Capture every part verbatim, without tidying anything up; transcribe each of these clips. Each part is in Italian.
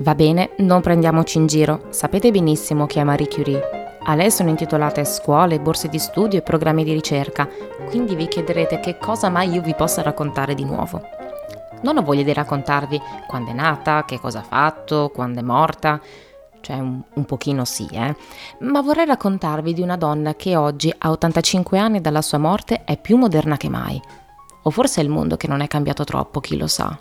Va bene, non prendiamoci in giro, sapete benissimo chi è Marie Curie. A lei sono intitolate scuole, borse di studio e programmi di ricerca, quindi vi chiederete che cosa mai io vi possa raccontare di nuovo. Non ho voglia di raccontarvi quando è nata, che cosa ha fatto, quando è morta, cioè un, un pochino sì, eh. Ma vorrei raccontarvi di una donna che oggi, a ottantacinque anni dalla sua morte, è più moderna che mai. O forse è il mondo che non è cambiato troppo, chi lo sa.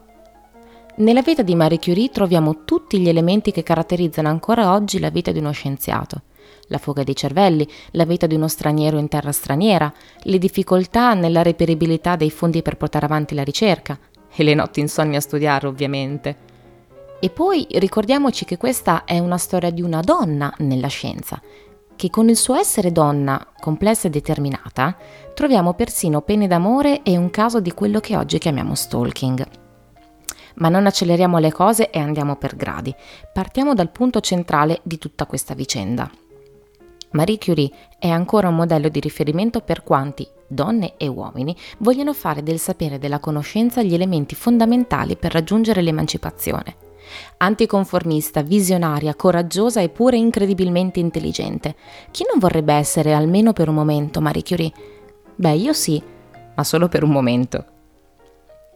Nella vita di Marie Curie troviamo tutti gli elementi che caratterizzano ancora oggi la vita di uno scienziato. La fuga dei cervelli, la vita di uno straniero in terra straniera, le difficoltà nella reperibilità dei fondi per portare avanti la ricerca e le notti insonni a studiare, ovviamente. E poi ricordiamoci che questa è una storia di una donna nella scienza, che con il suo essere donna, complessa e determinata, troviamo persino pene d'amore e un caso di quello che oggi chiamiamo stalking. Ma non acceleriamo le cose e andiamo per gradi. Partiamo dal punto centrale di tutta questa vicenda. Marie Curie è ancora un modello di riferimento per quanti, donne e uomini, vogliono fare del sapere e della conoscenza gli elementi fondamentali per raggiungere l'emancipazione. Anticonformista, visionaria, coraggiosa e pure incredibilmente intelligente. Chi non vorrebbe essere, almeno per un momento, Marie Curie? Beh, io sì, ma solo per un momento.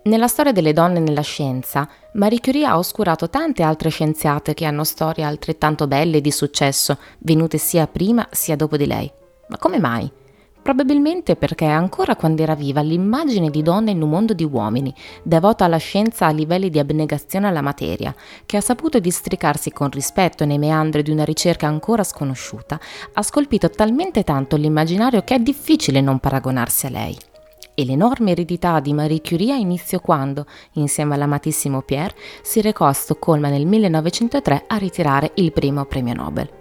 Nella storia delle donne nella scienza, Marie Curie ha oscurato tante altre scienziate che hanno storie altrettanto belle e di successo, venute sia prima sia dopo di lei. Ma come mai? Probabilmente perché ancora quando era viva l'immagine di donna in un mondo di uomini, devota alla scienza a livelli di abnegazione alla materia, che ha saputo districarsi con rispetto nei meandri di una ricerca ancora sconosciuta, ha scolpito talmente tanto l'immaginario che è difficile non paragonarsi a lei. E l'enorme eredità di Marie Curie ha inizio quando, insieme all'amatissimo Pierre, si recò a Stoccolma nel millenovecentotre a ritirare il primo premio Nobel.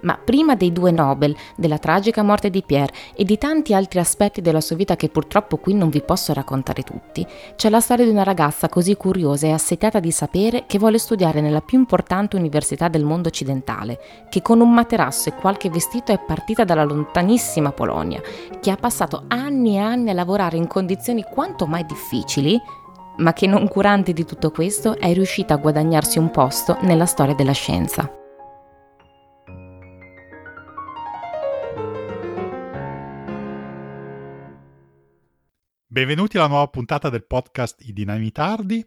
Ma prima dei due Nobel, della tragica morte di Pierre e di tanti altri aspetti della sua vita che purtroppo qui non vi posso raccontare tutti, c'è la storia di una ragazza così curiosa e assetiata di sapere che vuole studiare nella più importante università del mondo occidentale, che con un materasso e qualche vestito è partita dalla lontanissima Polonia, che ha passato anni e anni a lavorare in condizioni quanto mai difficili, ma che non curante di tutto questo è riuscita a guadagnarsi un posto nella storia della scienza. Benvenuti alla nuova puntata del podcast I Dinamitardi.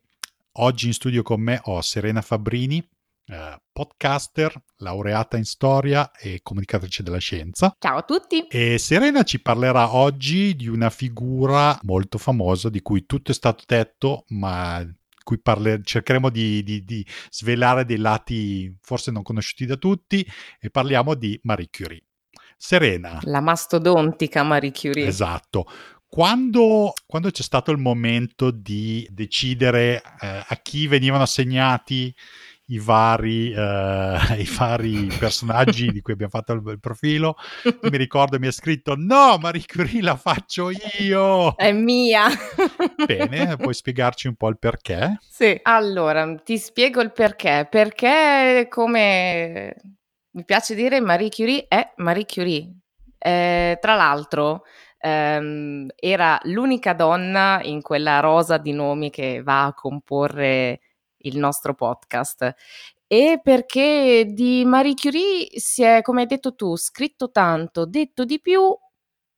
Oggi in studio con me ho Serena Fabbrini, eh, podcaster, laureata in storia e comunicatrice della scienza. Ciao a tutti! E Serena ci parlerà oggi di una figura molto famosa di cui tutto è stato detto, ma cui parler- cercheremo di, di, di svelare dei lati forse non conosciuti da tutti, e parliamo di Marie Curie. Serena. La mastodontica Marie Curie. Esatto. Quando, quando c'è stato il momento di decidere eh, a chi venivano assegnati i vari, eh, i vari personaggi di cui abbiamo fatto il, il profilo, mi ricordo mi ha scritto «No, Marie Curie la faccio io!» È mia! Bene, puoi spiegarci un po' il perché? Sì, allora, ti spiego il perché. Perché, come mi piace dire, Marie Curie è Marie Curie. Eh, tra l'altro... era l'unica donna in quella rosa di nomi che va a comporre il nostro podcast, e perché di Marie Curie si è, come hai detto tu, scritto tanto, detto di più,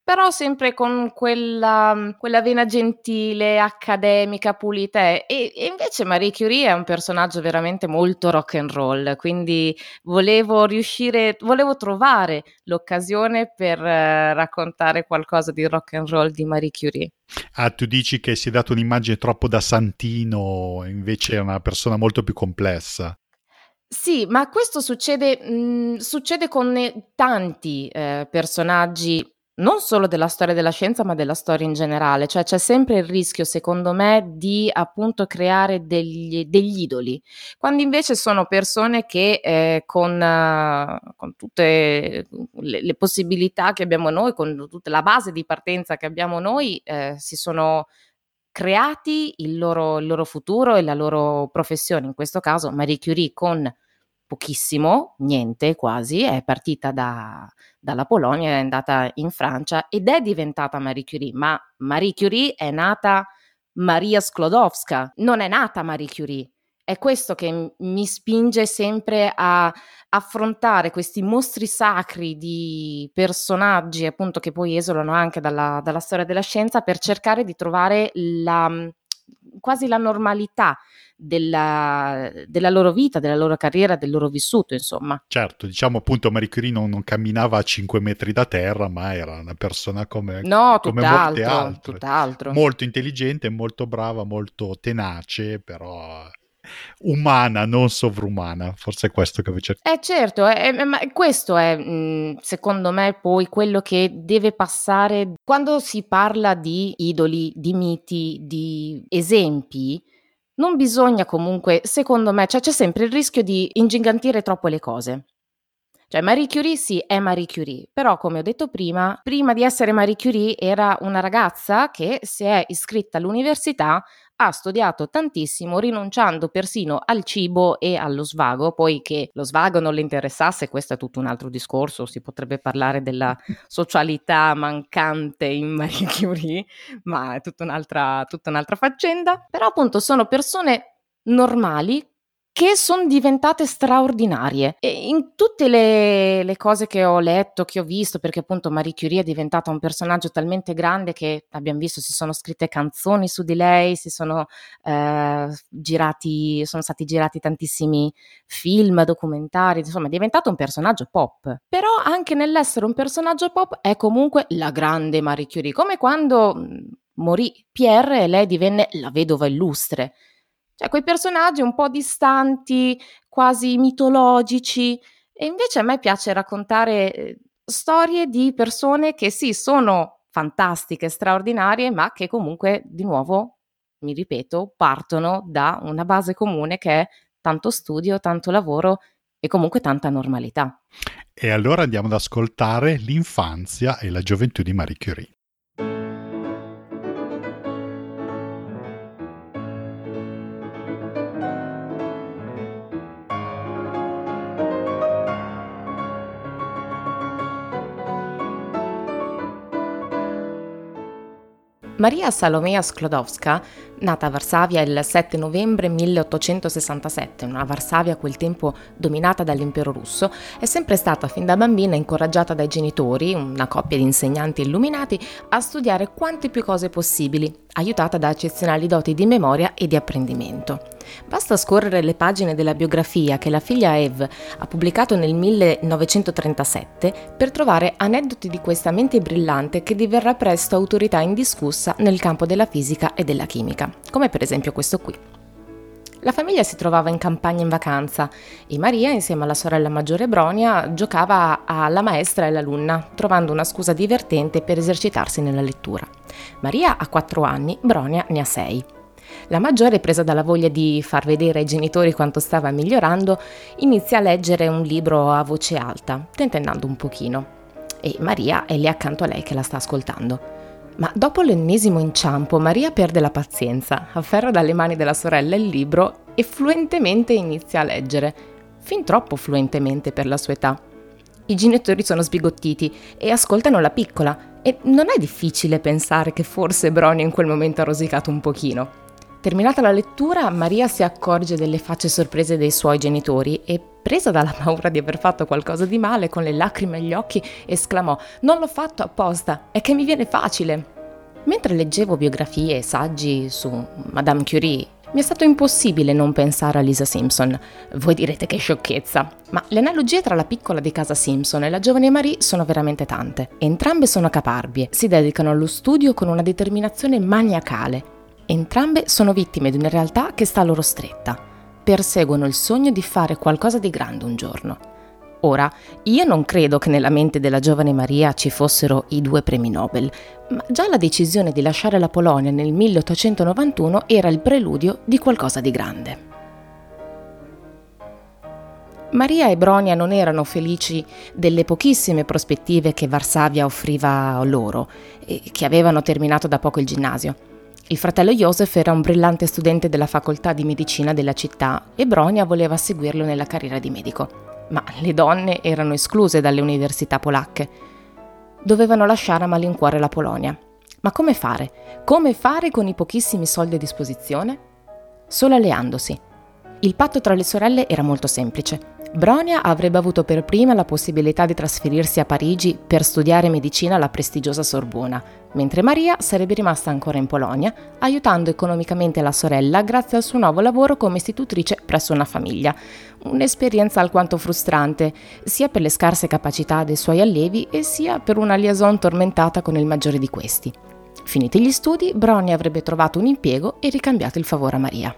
però sempre con quella, quella vena gentile, accademica, pulita. E, e invece Marie Curie è un personaggio veramente molto rock and roll, quindi volevo riuscire, volevo trovare l'occasione per eh, raccontare qualcosa di rock and roll di Marie Curie. Ah, tu dici che si è dato un'immagine troppo da santino, invece è una persona molto più complessa. Sì, ma questo succede, mh, succede con tanti eh, personaggi, non solo della storia della scienza ma della storia in generale, cioè c'è sempre il rischio, secondo me, di appunto creare degli, degli idoli, quando invece sono persone che eh, con, uh, con tutte le, le possibilità che abbiamo noi, con tutta la base di partenza che abbiamo noi, eh, si sono creati il loro, il loro futuro e la loro professione. In questo caso Marie Curie con pochissimo, niente quasi, è partita da, dalla Polonia, è andata in Francia ed è diventata Marie Curie, ma Marie Curie è nata Maria Sklodowska, non è nata Marie Curie, È questo che mi spinge sempre a affrontare questi mostri sacri di personaggi, appunto, che poi esulano anche dalla, dalla storia della scienza, per cercare di trovare la, quasi la normalità della, della loro vita, della loro carriera, del loro vissuto, insomma. Certo, diciamo, appunto, Marie Curie non, non camminava a cinque metri da terra, ma era una persona come, no, come molte altre. Tutt'altro. Molto intelligente, molto brava, molto tenace, però... umana, non sovrumana, forse è questo che vi cercate. Eh certo, è, è, ma questo è mh, secondo me poi quello che deve passare quando si parla di idoli, di miti, di esempi. Non bisogna comunque, secondo me, cioè, c'è sempre il rischio di ingigantire troppo le cose. Cioè Marie Curie sì, è Marie Curie, però come ho detto prima, prima di essere Marie Curie era una ragazza che si è iscritta all'università, ha studiato tantissimo, rinunciando persino al cibo e allo svago. Poi che lo svago non le interessasse, questo è tutto un altro discorso, si potrebbe parlare della socialità mancante in Marie Curie, ma è tutta un'altra, tutta un'altra faccenda. Però appunto sono persone normali che sono diventate straordinarie. E in tutte le, le cose che ho letto, che ho visto, perché appunto Marie Curie è diventata un personaggio talmente grande che abbiamo visto, si sono scritte canzoni su di lei, si sono eh, girati, sono stati girati tantissimi film, documentari, insomma è diventato un personaggio pop. Però anche nell'essere un personaggio pop è comunque la grande Marie Curie, come quando morì Pierre e lei divenne la vedova illustre. Cioè quei personaggi un po' distanti, quasi mitologici, e invece a me piace raccontare storie di persone che sì, sono fantastiche, straordinarie, ma che comunque, di nuovo, mi ripeto, partono da una base comune che è tanto studio, tanto lavoro e comunque tanta normalità. E allora andiamo ad ascoltare l'infanzia e la gioventù di Marie Curie. Maria Salomea Sklodowska, nata a Varsavia il sette novembre milleottocentosessantasette, una Varsavia a quel tempo dominata dall'impero russo, è sempre stata fin da bambina incoraggiata dai genitori, una coppia di insegnanti illuminati, a studiare quante più cose possibili, aiutata da eccezionali doti di memoria e di apprendimento. Basta scorrere le pagine della biografia che la figlia Eve ha pubblicato nel millenovecentotrentasette per trovare aneddoti di questa mente brillante che diverrà presto autorità indiscussa nel campo della fisica e della chimica, come per esempio questo qui. La famiglia si trovava in campagna in vacanza e Maria, insieme alla sorella maggiore Bronia, giocava alla maestra e l'alunna, trovando una scusa divertente per esercitarsi nella lettura. Maria ha quattro anni, Bronia ne ha sei. La maggiore, presa dalla voglia di far vedere ai genitori quanto stava migliorando, inizia a leggere un libro a voce alta, tentennando un pochino. E Maria è lì accanto a lei che la sta ascoltando. Ma dopo l'ennesimo inciampo, Maria perde la pazienza, afferra dalle mani della sorella il libro e fluentemente inizia a leggere, fin troppo fluentemente per la sua età. I genitori sono sbigottiti e ascoltano la piccola, e non è difficile pensare che forse Bronia in quel momento ha rosicato un pochino. Terminata la lettura, Maria si accorge delle facce sorprese dei suoi genitori e, presa dalla paura di aver fatto qualcosa di male, con le lacrime agli occhi esclamò: «Non l'ho fatto apposta, è che mi viene facile!» Mentre leggevo biografie e saggi su Madame Curie, mi è stato impossibile non pensare a Lisa Simpson. Voi direte che sciocchezza, ma le analogie tra la piccola di casa Simpson e la giovane Marie sono veramente tante. Entrambe sono caparbie, si dedicano allo studio con una determinazione maniacale. Entrambe sono vittime di una realtà che sta loro stretta. Perseguono il sogno di fare qualcosa di grande un giorno. Ora, io non credo che nella mente della giovane Maria ci fossero i due premi Nobel, ma già la decisione di lasciare la Polonia nel milleottocentonovantuno era il preludio di qualcosa di grande. Maria e Bronia non erano felici delle pochissime prospettive che Varsavia offriva loro, e che avevano terminato da poco il ginnasio. Il fratello Josef era un brillante studente della facoltà di medicina della città e Bronia voleva seguirlo nella carriera di medico, ma le donne erano escluse dalle università polacche. Dovevano lasciare a malincuore la Polonia. Ma come fare? Come fare con i pochissimi soldi a disposizione? Solo alleandosi. Il patto tra le sorelle era molto semplice. Bronia avrebbe avuto per prima la possibilità di trasferirsi a Parigi per studiare medicina alla prestigiosa Sorbona, mentre Maria sarebbe rimasta ancora in Polonia, aiutando economicamente la sorella grazie al suo nuovo lavoro come istitutrice presso una famiglia. Un'esperienza alquanto frustrante, sia per le scarse capacità dei suoi allievi e sia per una liaison tormentata con il maggiore di questi. Finiti gli studi, Bronia avrebbe trovato un impiego e ricambiato il favore a Maria.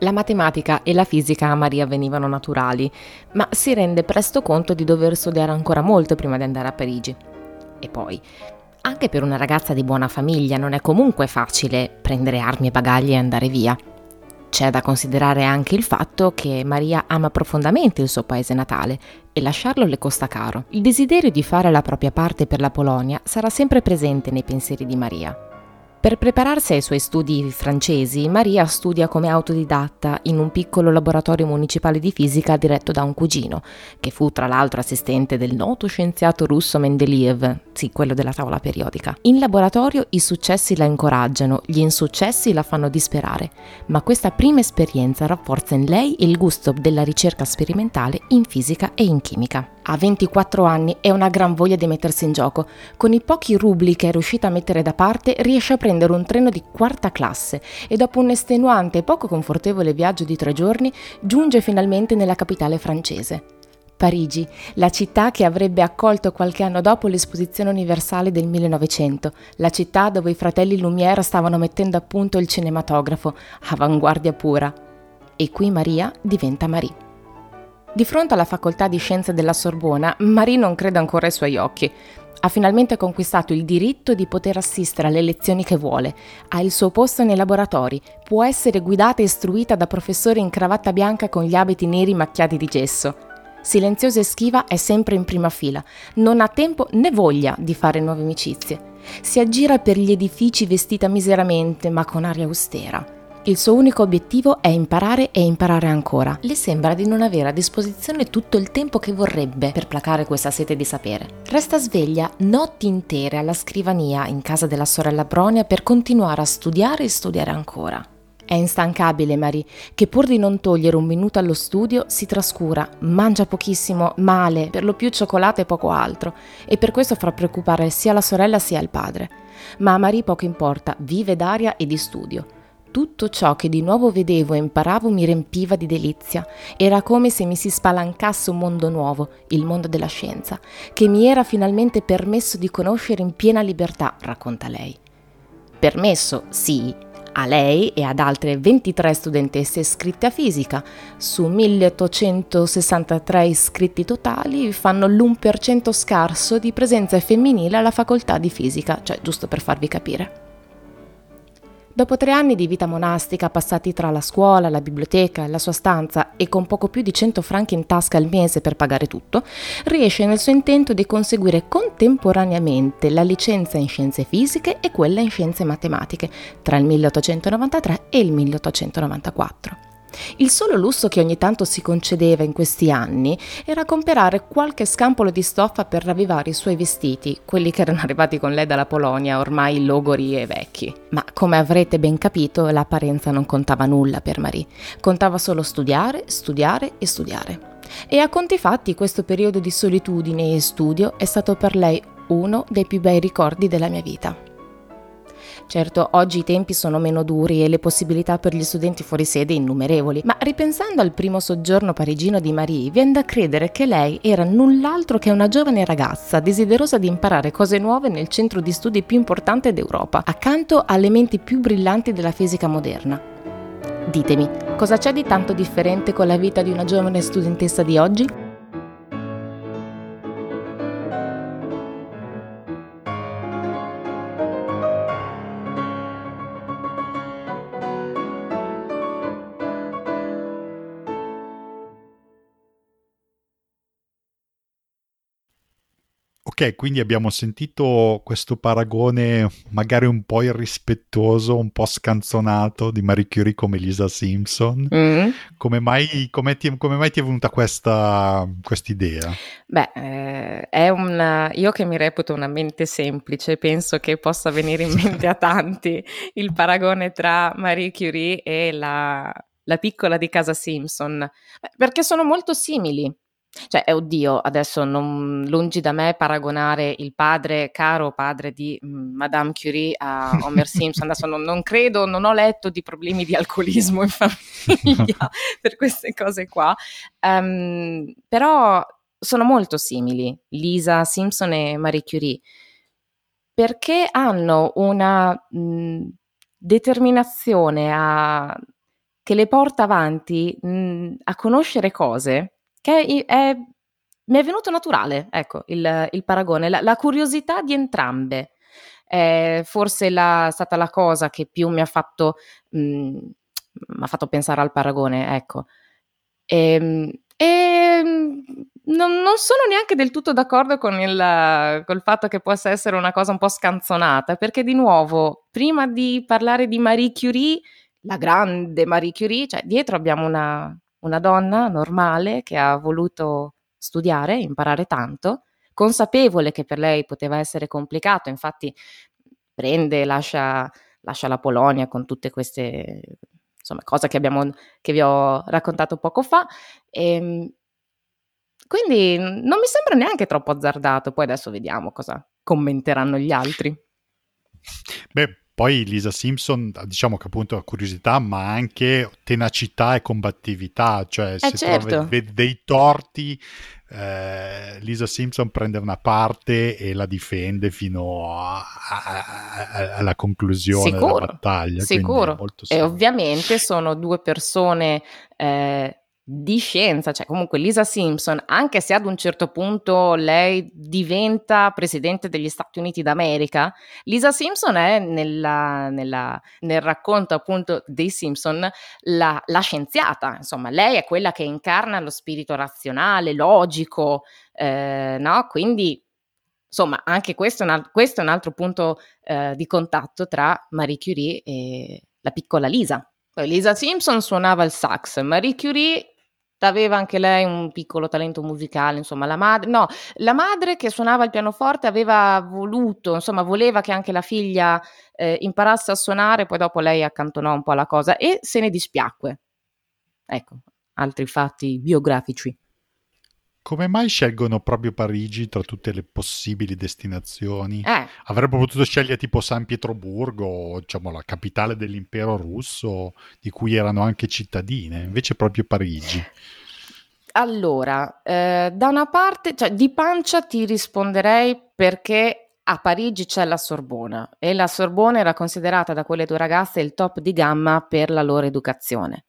La matematica e la fisica a Maria venivano naturali, ma si rende presto conto di dover studiare ancora molto prima di andare a Parigi. E poi, anche per una ragazza di buona famiglia non è comunque facile prendere armi e bagagli e andare via. C'è da considerare anche il fatto che Maria ama profondamente il suo paese natale e lasciarlo le costa caro. Il desiderio di fare la propria parte per la Polonia sarà sempre presente nei pensieri di Maria. Per prepararsi ai suoi studi francesi, Maria studia come autodidatta in un piccolo laboratorio municipale di fisica diretto da un cugino, che fu tra l'altro assistente del noto scienziato russo Mendeleev, sì, quello della tavola periodica. In laboratorio i successi la incoraggiano, gli insuccessi la fanno disperare, ma questa prima esperienza rafforza in lei il gusto della ricerca sperimentale in fisica e in chimica. A ventiquattro anni è una gran voglia di mettersi in gioco. Con i pochi rubli che è riuscita a mettere da parte, riesce a prendere un treno di quarta classe e dopo un estenuante e poco confortevole viaggio di tre giorni, giunge finalmente nella capitale francese. Parigi, la città che avrebbe accolto qualche anno dopo l'esposizione universale del millenovecento, la città dove i fratelli Lumière stavano mettendo a punto il cinematografo, avanguardia pura. E qui Maria diventa Marie. Di fronte alla facoltà di scienze della Sorbona, Marie non crede ancora ai suoi occhi. Ha finalmente conquistato il diritto di poter assistere alle lezioni che vuole, ha il suo posto nei laboratori, può essere guidata e istruita da professori in cravatta bianca con gli abiti neri macchiati di gesso. Silenziosa e schiva è sempre in prima fila, non ha tempo né voglia di fare nuove amicizie. Si aggira per gli edifici vestita miseramente ma con aria austera. Il suo unico obiettivo è imparare e imparare ancora. Le sembra di non avere a disposizione tutto il tempo che vorrebbe per placare questa sete di sapere. Resta sveglia notti intere alla scrivania in casa della sorella Bronia per continuare a studiare e studiare ancora. È instancabile Marie, che pur di non togliere un minuto allo studio si trascura, mangia pochissimo, male, per lo più cioccolato e poco altro, e per questo fa preoccupare sia la sorella sia il padre. Ma a Marie poco importa, vive d'aria e di studio. Tutto ciò che di nuovo vedevo e imparavo mi riempiva di delizia. Era come se mi si spalancasse un mondo nuovo, il mondo della scienza, che mi era finalmente permesso di conoscere in piena libertà, racconta lei. Permesso, sì, a lei e ad altre ventitré studentesse iscritte a fisica. Su milleottocentosessantatré iscritti totali fanno l'uno per cento scarso di presenza femminile alla facoltà di fisica, cioè giusto per farvi capire. Dopo tre anni di vita monastica passati tra la scuola, la biblioteca e la sua stanza e con poco più di cento franchi in tasca al mese per pagare tutto, riesce nel suo intento di conseguire contemporaneamente la licenza in scienze fisiche e quella in scienze matematiche tra il milleottocentonovantatré e il milleottocentonovantaquattro. Il solo lusso che ogni tanto si concedeva in questi anni era comprare qualche scampolo di stoffa per ravvivare i suoi vestiti, quelli che erano arrivati con lei dalla Polonia, ormai logori e vecchi. Ma come avrete ben capito, l'apparenza non contava nulla per Marie, contava solo studiare, studiare e studiare. E a conti fatti questo periodo di solitudine e studio è stato per lei uno dei più bei ricordi della mia vita. Certo, oggi i tempi sono meno duri e le possibilità per gli studenti fuori sede innumerevoli, ma ripensando al primo soggiorno parigino di Marie, viene da credere che lei era null'altro che una giovane ragazza desiderosa di imparare cose nuove nel centro di studi più importante d'Europa, accanto alle menti più brillanti della fisica moderna. Ditemi, cosa c'è di tanto differente con la vita di una giovane studentessa di oggi? Ok, quindi abbiamo sentito questo paragone magari un po' irrispettoso, un po' scanzonato di Marie Curie come Lisa Simpson. Mm. Come mai, come ti, come mai ti è venuta questa idea? Beh, eh, è una, io che mi reputo una mente semplice, penso che possa venire in mente a tanti il paragone tra Marie Curie e la la piccola di casa Simpson, perché sono molto simili. Cioè, eh, oddio, adesso non lungi da me paragonare il padre, caro padre di mh, Madame Curie a Homer Simpson, adesso non, non credo, non ho letto di problemi di alcolismo in famiglia per queste cose qua, um, però sono molto simili, Lisa Simpson e Marie Curie, perché hanno una mh, determinazione a, che le porta avanti mh, a conoscere cose che è, è, mi è venuto naturale, ecco, il, il paragone, la, la curiosità di entrambe, è forse la, stata la cosa che più mi ha fatto, mh, m'ha fatto pensare al paragone, ecco. E, e non, non sono neanche del tutto d'accordo con il col fatto che possa essere una cosa un po' scanzonata, perché di nuovo, prima di parlare di Marie Curie, la grande Marie Curie, cioè dietro abbiamo una... una donna normale che ha voluto studiare, imparare tanto, consapevole che per lei poteva essere complicato, infatti prende, lascia, lascia la Polonia con tutte queste insomma cose che abbiamo, che vi ho raccontato poco fa, e quindi non mi sembra neanche troppo azzardato, poi adesso vediamo cosa commenteranno gli altri. Beh, poi Lisa Simpson, diciamo che appunto ha curiosità, ma anche tenacità e combattività, cioè eh se certo. trova dei torti, eh, Lisa Simpson prende una parte e la difende fino a, a, a, alla conclusione sicuro, della battaglia. Sicuro, molto e ovviamente sono due persone eh, di scienza, cioè comunque Lisa Simpson, anche se ad un certo punto lei diventa presidente degli Stati Uniti d'America, Lisa Simpson è nella, nella, nel racconto appunto dei Simpson la, la scienziata, insomma lei è quella che incarna lo spirito razionale, logico, eh, no? Quindi insomma anche questo è un, questo è un altro punto eh, di contatto tra Marie Curie e la piccola Lisa. Lisa Simpson suonava il sax, Marie Curie aveva anche lei un piccolo talento musicale, insomma la madre, no, la madre che suonava il pianoforte aveva voluto, insomma voleva che anche la figlia eh, imparasse a suonare, poi dopo lei accantonò un po' la cosa e se ne dispiacque. Ecco, altri fatti biografici. Come mai scelgono proprio Parigi tra tutte le possibili destinazioni? Eh. Avrebbero potuto scegliere tipo San Pietroburgo, diciamo la capitale dell'impero russo, di cui erano anche cittadine, invece proprio Parigi. Allora, eh, da una parte, cioè, di pancia ti risponderei perché a Parigi c'è la Sorbona e la Sorbona era considerata da quelle due ragazze il top di gamma per la loro educazione.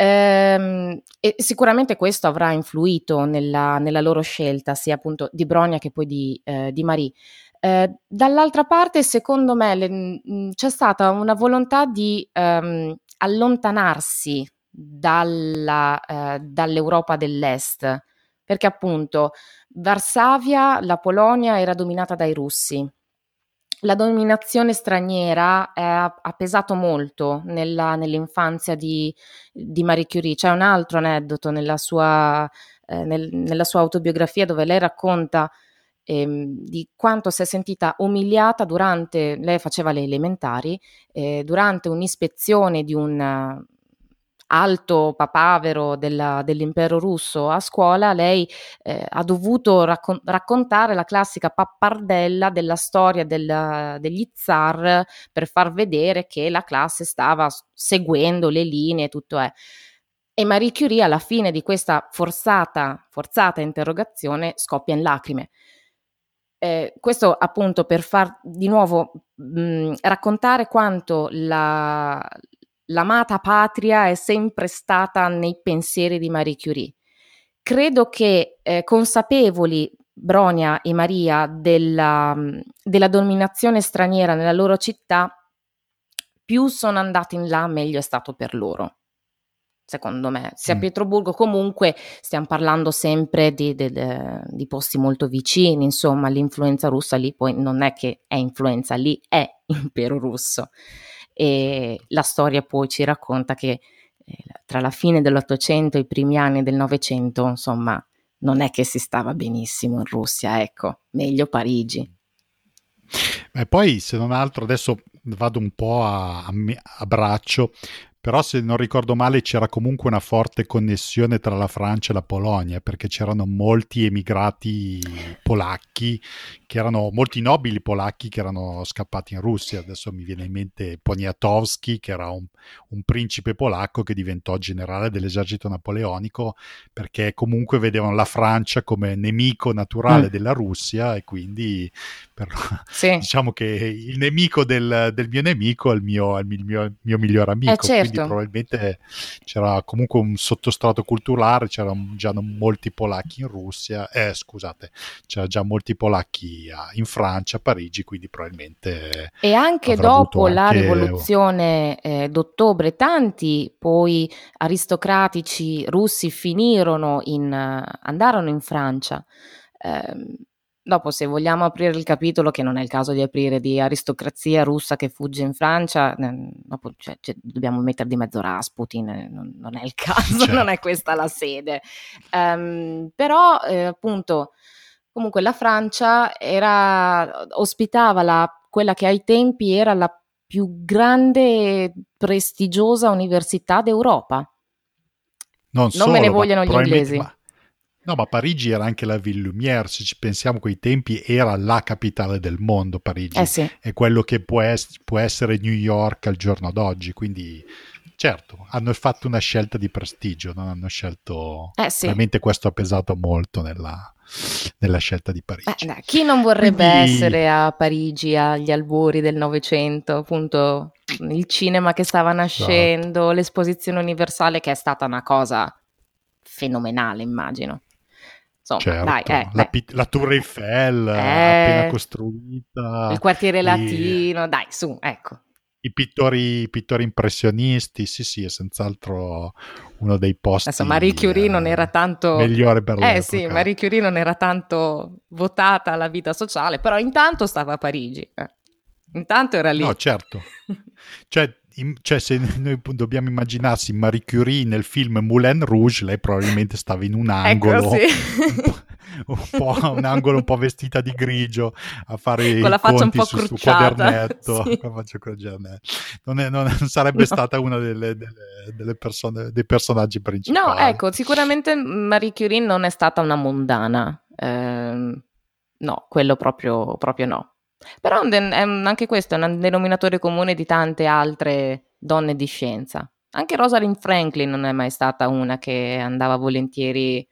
E sicuramente questo avrà influito nella, nella loro scelta sia appunto di Bronia che poi di, eh, di Marie. Eh, dall'altra parte secondo me le, c'è stata una volontà di ehm, allontanarsi dalla, eh, dall'Europa dell'Est, perché appunto Varsavia, la Polonia era dominata dai russi. La dominazione straniera eh, ha pesato molto nella, nell'infanzia di, di Marie Curie. C'è un altro aneddoto nella sua, eh, nel, nella sua autobiografia dove lei racconta eh, di quanto si è sentita umiliata durante, lei faceva le elementari, eh, durante un'ispezione di un alto papavero della, dell'impero russo a scuola, lei eh, ha dovuto raccon- raccontare la classica pappardella della storia del, degli zar per far vedere che la classe stava seguendo le linee, tutto è. E Marie Curie alla fine di questa forzata, forzata interrogazione scoppia in lacrime. Eh, questo appunto per far di nuovo mh, raccontare quanto la... l'amata patria è sempre stata nei pensieri di Marie Curie. Credo che eh, consapevoli Bronia e Maria della, della dominazione straniera nella loro città, più sono andati in là meglio è stato per loro. Secondo me, sia a Pietroburgo, comunque stiamo parlando sempre di, di, di posti molto vicini, insomma l'influenza russa lì poi non è che è influenza, lì è impero russo. E la storia poi ci racconta che eh, tra la fine dell'Ottocento e i primi anni del Novecento, insomma, non è che si stava benissimo in Russia, ecco, meglio Parigi. E poi, se non altro, adesso vado un po' a, a, a braccio, Però se non ricordo male c'era comunque una forte connessione tra la Francia e la Polonia, perché c'erano molti emigrati polacchi, che erano molti nobili polacchi che erano scappati in Russia. Adesso mi viene in mente Poniatowski, che era un, un principe polacco che diventò generale dell'esercito napoleonico, perché comunque vedevano la Francia come nemico naturale mm. della Russia, e quindi per, sì. diciamo che il nemico del, del mio nemico è il mio, il mio, il mio miglior amico. Eh, certo. Quindi probabilmente c'era comunque un sottostrato culturale, c'erano già molti polacchi in Russia, eh, scusate, c'era già molti polacchi in Francia, a Parigi, quindi probabilmente... E anche dopo anche... la rivoluzione eh, d'ottobre, tanti poi aristocratici russi finirono in, andarono in Francia. Eh, Dopo, se vogliamo aprire il capitolo, che non è il caso di aprire, di aristocrazia russa che fugge in Francia, eh, dopo, cioè, cioè, dobbiamo mettere di mezzo Rasputin, eh, non, non è il caso, cioè. Non è questa la sede. Um, però, eh, appunto, comunque la Francia era, ospitava la, quella che ai tempi era la più grande e prestigiosa università d'Europa. Non, non solo, me ne vogliono gli inglesi. Ma... No, ma Parigi era anche la Ville Lumière, se ci pensiamo a quei tempi era la capitale del mondo, Parigi, eh sì. È quello che può, es- può essere New York al giorno d'oggi, quindi certo, hanno fatto una scelta di prestigio, non hanno scelto, eh sì. Veramente questo ha pesato molto nella, nella scelta di Parigi. Beh, chi non vorrebbe quindi... essere a Parigi agli albori del Novecento, appunto il cinema che stava nascendo, esatto. L'esposizione universale che è stata una cosa fenomenale, immagino. Certo, dai, eh, la, pit- la Torre Eiffel eh, appena costruita, il quartiere latino, i, dai su, ecco. I pittori, i pittori impressionisti, sì sì, è senz'altro uno dei posti. Adesso Marie Curie eh, non era tanto migliore per l'epoca. Eh sì, Marie Curie non era tanto votata alla vita sociale, però intanto stava a Parigi, eh. Intanto era lì. No, certo. Cioè Cioè, se noi dobbiamo immaginarsi Marie Curie nel film Moulin Rouge, lei probabilmente stava in un angolo, ecco, sì. un, po', un po' un angolo un po' vestita di grigio a fare con i conti sul suo quadernetto, sì. Con la faccia crociata. Non, non, non sarebbe no. stata una delle, delle, delle persone, dei personaggi principali. No, ecco, sicuramente Marie Curie non è stata una mondana, eh, no, quello proprio, proprio no. Però anche questo è un denominatore comune di tante altre donne di scienza. Anche Rosalind Franklin non è mai stata una che andava volentieri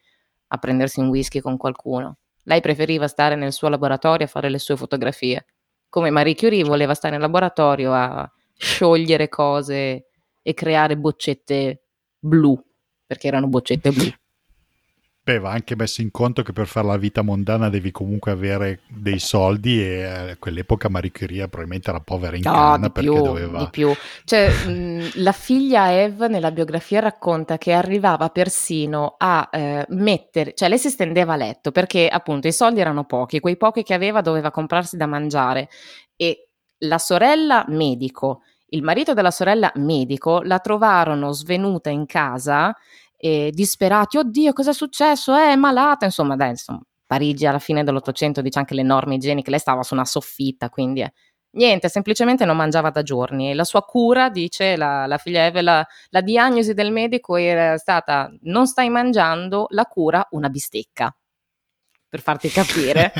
a prendersi un whisky con qualcuno. Lei preferiva stare nel suo laboratorio a fare le sue fotografie, come Marie Curie voleva stare nel laboratorio a sciogliere cose e creare boccette blu, perché erano boccette blu. Beh, va anche messo in conto che per fare la vita mondana devi comunque avere dei soldi, e a quell'epoca Marie Curie probabilmente era povera in no, canna perché più, doveva... di più. Cioè, la figlia Eve nella biografia racconta che arrivava persino a eh, mettere... Cioè, lei si stendeva a letto perché appunto i soldi erano pochi, quei pochi che aveva doveva comprarsi da mangiare, e la sorella medico, il marito della sorella medico, la trovarono svenuta in casa... E disperati, oddio cosa è successo, eh, è malata, insomma dai, insomma Parigi alla fine dell'Ottocento, dice anche le norme igieniche, lei stava su una soffitta, quindi eh. niente, semplicemente non mangiava da giorni, e la sua cura, dice la, la figlia Eve, la, la diagnosi del medico era stata: non stai mangiando, la cura una bistecca, per farti capire.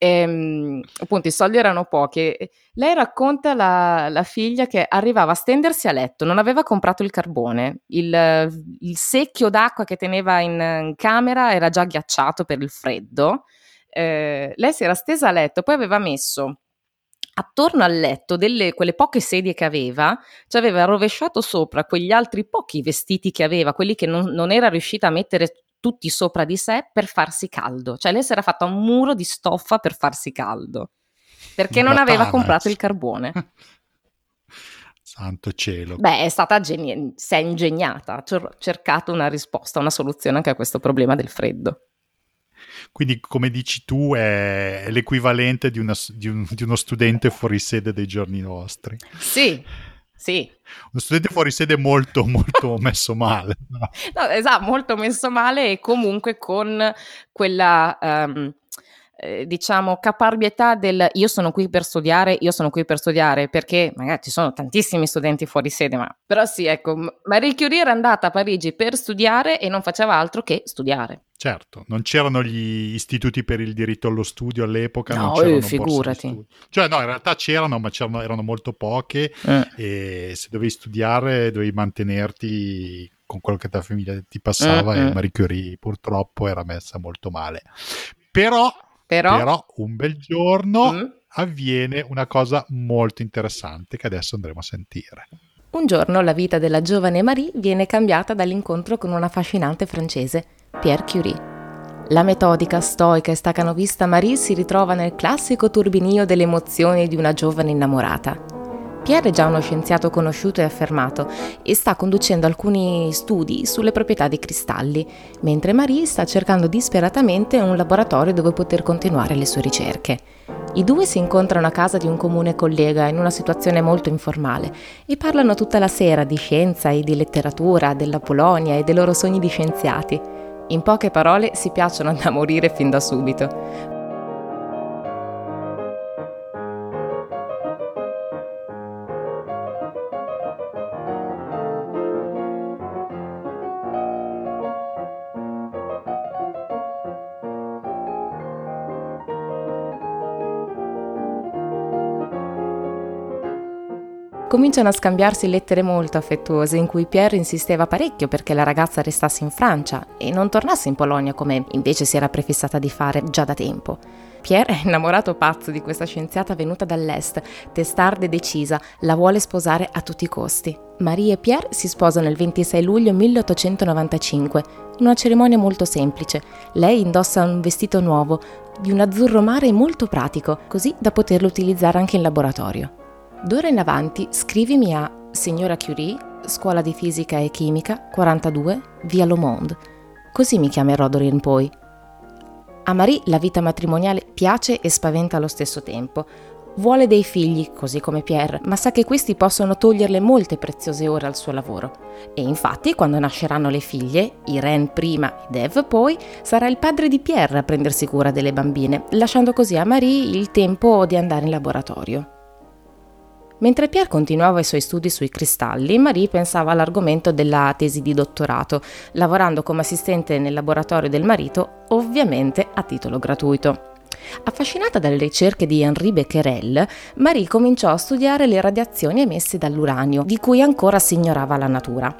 E, appunto, i soldi erano pochi. Lei racconta la, la figlia che arrivava a stendersi a letto, non aveva comprato il carbone, il, il secchio d'acqua che teneva in, in camera era già ghiacciato per il freddo, eh, lei si era stesa a letto, poi aveva messo attorno al letto delle, quelle poche sedie che aveva, cioè aveva rovesciato sopra quegli altri pochi vestiti che aveva, quelli che non, non era riuscita a mettere tutti sopra di sé, per farsi caldo. Cioè lei si era fatta un muro di stoffa per farsi caldo, perché non aveva comprato il carbone. Santo cielo. Beh, è stata geni- si è ingegnata, ha cercato una risposta, una soluzione anche a questo problema del freddo. Quindi, come dici tu, è l'equivalente di, una, di, un, di uno studente fuori sede dei giorni nostri. Sì. Sì. Uno studente fuori sede molto molto messo male. No, esatto, molto messo male, e comunque con quella um, eh, diciamo caparbietà del io sono qui per studiare, io sono qui per studiare, perché magari ci sono tantissimi studenti fuori sede, ma però sì, ecco, Marie Curie era andata a Parigi per studiare e non faceva altro che studiare. Certo, non c'erano gli istituti per il diritto allo studio all'epoca, no, non c'erano, figurati. Cioè no, in realtà c'erano, ma c'erano, erano molto poche eh. e se dovevi studiare dovevi mantenerti con quello che tua famiglia ti passava eh, e eh. Marie Curie purtroppo era messa molto male. Però, però? però un bel giorno mm. avviene una cosa molto interessante che adesso andremo a sentire. Un giorno la vita della giovane Marie viene cambiata dall'incontro con una affascinante francese, Pierre Curie. La metodica, stoica e stacanovista Marie si ritrova nel classico turbinio delle emozioni di una giovane innamorata. Pierre è già uno scienziato conosciuto e affermato e sta conducendo alcuni studi sulle proprietà dei cristalli, mentre Marie sta cercando disperatamente un laboratorio dove poter continuare le sue ricerche. I due si incontrano a casa di un comune collega in una situazione molto informale e parlano tutta la sera di scienza e di letteratura, della Polonia e dei loro sogni di scienziati. In poche parole, si piacciono da morire fin da subito. Cominciano a scambiarsi lettere molto affettuose in cui Pierre insisteva parecchio perché la ragazza restasse in Francia e non tornasse in Polonia come invece si era prefissata di fare già da tempo. Pierre è innamorato pazzo di questa scienziata venuta dall'est, testarda e decisa, la vuole sposare a tutti i costi. Marie e Pierre si sposano il ventisei luglio milleottocentonovantacinque, in una cerimonia molto semplice. Lei indossa un vestito nuovo, di un azzurro mare molto pratico, così da poterlo utilizzare anche in laboratorio. D'ora in avanti scrivimi a Signora Curie, Scuola di Fisica e Chimica, quarantadue, Via Le Monde. Così mi chiamerò d'ora in poi. A Marie la vita matrimoniale piace e spaventa allo stesso tempo. Vuole dei figli, così come Pierre, ma sa che questi possono toglierle molte preziose ore al suo lavoro. E infatti, quando nasceranno le figlie, Irène prima ed Eve poi, sarà il padre di Pierre a prendersi cura delle bambine, lasciando così a Marie il tempo di andare in laboratorio. Mentre Pierre continuava i suoi studi sui cristalli, Marie pensava all'argomento della tesi di dottorato, lavorando come assistente nel laboratorio del marito, ovviamente a titolo gratuito. Affascinata dalle ricerche di Henri Becquerel, Marie cominciò a studiare le radiazioni emesse dall'uranio, di cui ancora si ignorava la natura.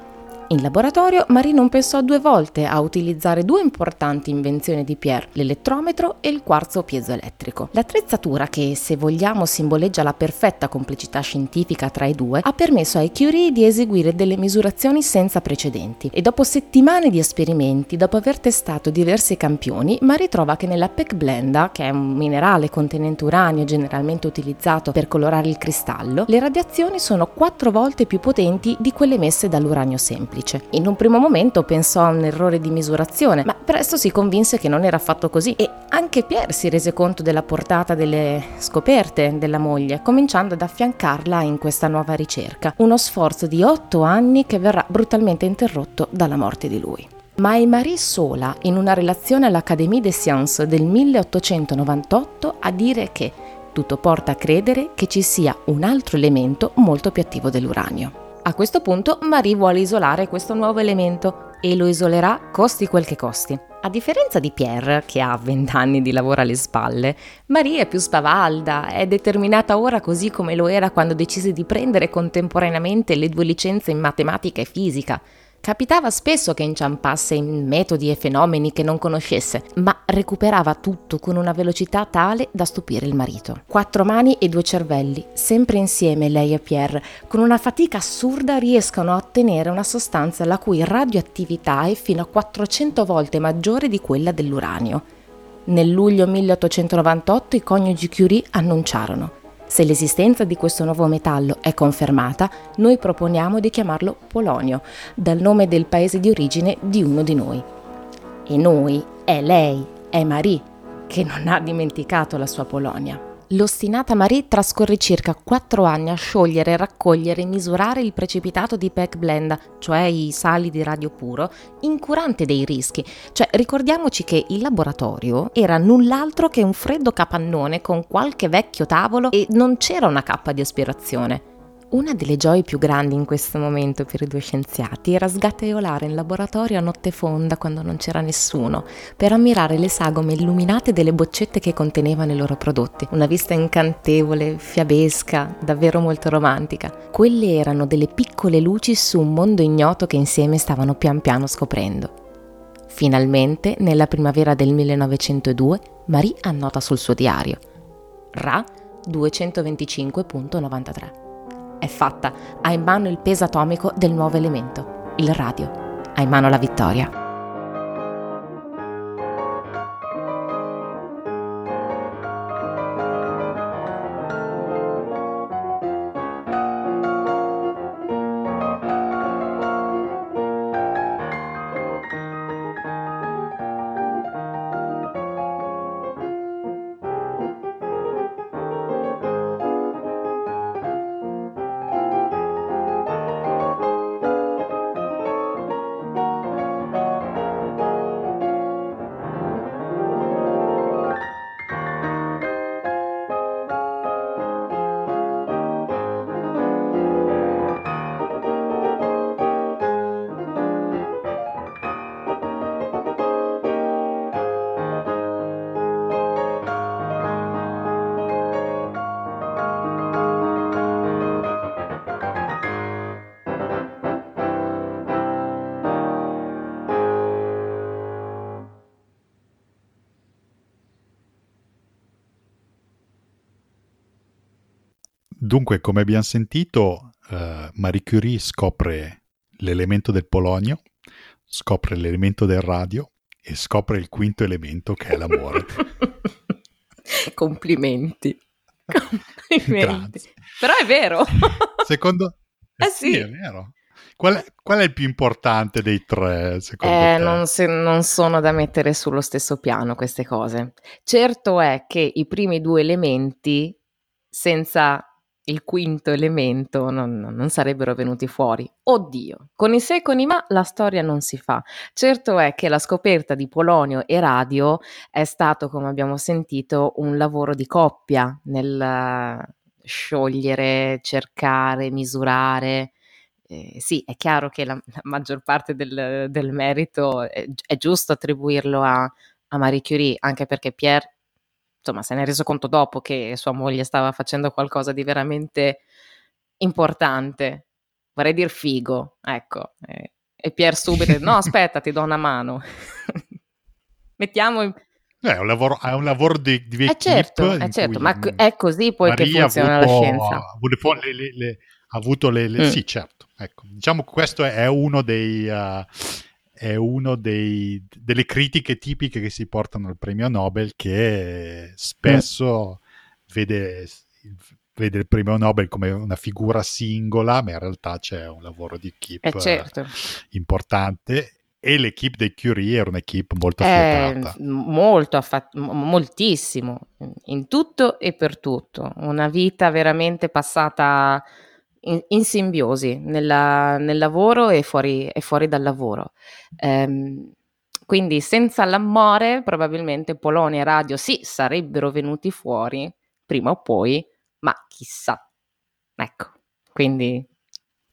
In laboratorio, Marie non pensò due volte a utilizzare due importanti invenzioni di Pierre, l'elettrometro e il quarzo piezoelettrico. L'attrezzatura, che se vogliamo simboleggia la perfetta complicità scientifica tra i due, ha permesso ai Curie di eseguire delle misurazioni senza precedenti. E dopo settimane di esperimenti, dopo aver testato diversi campioni, Marie trova che nella Pechblenda, che è un minerale contenente uranio generalmente utilizzato per colorare il cristallo, le radiazioni sono quattro volte più potenti di quelle emesse dall'uranio semplice. In un primo momento pensò a un errore di misurazione, ma presto si convinse che non era affatto così e anche Pierre si rese conto della portata delle scoperte della moglie, cominciando ad affiancarla in questa nuova ricerca, uno sforzo di otto anni che verrà brutalmente interrotto dalla morte di lui. Ma è Marie sola, in una relazione all'Académie des Sciences del milleottocentonovantotto, a dire che tutto porta a credere che ci sia un altro elemento molto più attivo dell'uranio. A questo punto Marie vuole isolare questo nuovo elemento e lo isolerà costi quel che costi. A differenza di Pierre, che ha vent'anni di lavoro alle spalle, Marie è più spavalda, è determinata ora così come lo era quando decise di prendere contemporaneamente le due licenze in matematica e fisica. Capitava spesso che inciampasse in metodi e fenomeni che non conoscesse, ma recuperava tutto con una velocità tale da stupire il marito. Quattro mani e due cervelli, sempre insieme lei e Pierre, con una fatica assurda riescono a ottenere una sostanza la cui radioattività è fino a quattrocento volte maggiore di quella dell'uranio. Nel luglio milleottocentonovantotto i coniugi Curie annunciarono: se l'esistenza di questo nuovo metallo è confermata, noi proponiamo di chiamarlo Polonio, dal nome del paese di origine di uno di noi. E noi è lei, è Marie, che non ha dimenticato la sua Polonia. l'ostinata Marie trascorre circa quattro anni a sciogliere, raccogliere e misurare il precipitato di Pechblenda, cioè i sali di radio puro, incurante dei rischi. Cioè, ricordiamoci che il laboratorio era null'altro che un freddo capannone con qualche vecchio tavolo e non c'era una cappa di aspirazione. Una delle gioie più grandi in questo momento per i due scienziati era sgattaiolare in laboratorio a notte fonda quando non c'era nessuno, per ammirare le sagome illuminate delle boccette che contenevano i loro prodotti. Una vista incantevole, fiabesca, davvero molto romantica. Quelle erano delle piccole luci su un mondo ignoto che insieme stavano pian piano scoprendo. Finalmente, nella primavera del millenovecentodue, Marie annota sul suo diario: R A duecentoventicinque virgola novantatré. È fatta, ha in mano il peso atomico del nuovo elemento, il radio, ha in mano la vittoria. Dunque, come abbiamo sentito, eh, Marie Curie scopre l'elemento del polonio, scopre l'elemento del radio e scopre il quinto elemento, che è l'amore. Complimenti. Complimenti. Però è vero. Secondo eh eh sì, sì, è vero. Qual è, qual è il più importante dei tre, secondo eh, te? Non, se, non sono da mettere sullo stesso piano queste cose. Certo è che i primi due elementi senza il quinto elemento non, non sarebbero venuti fuori. Oddio, con i se e con i ma la storia non si fa. Certo è che la scoperta di polonio e radio è stato, come abbiamo sentito, un lavoro di coppia nel sciogliere, cercare, misurare. Eh, sì, è chiaro che la, la maggior parte del, del merito è, è giusto attribuirlo a, a Marie Curie, anche perché Pierre, insomma, se ne è reso conto dopo che sua moglie stava facendo qualcosa di veramente importante, vorrei dire figo, ecco, e, e Pierre subito, no aspetta, ti do una mano, mettiamo in... eh, è un lavoro, è un lavoro di, di è certo, è certo, ma è così poi Maria che funziona avuto, la scienza ha avuto le, le, le, ha avuto le, le mm. sì certo, ecco, diciamo che questo è uno dei uh, è uno dei delle critiche tipiche che si portano al premio Nobel, che spesso vede, vede il premio Nobel come una figura singola, ma in realtà c'è un lavoro di equipe eh certo. importante, e l'equipe dei Curie era un'equipe molto affiatata. Eh, molto affa- moltissimo, in tutto e per tutto, una vita veramente passata In, in simbiosi nella, nel lavoro e fuori, e fuori dal lavoro. Ehm, quindi senza l'amore probabilmente Polonia e radio sì sarebbero venuti fuori prima o poi, ma chissà, ecco, quindi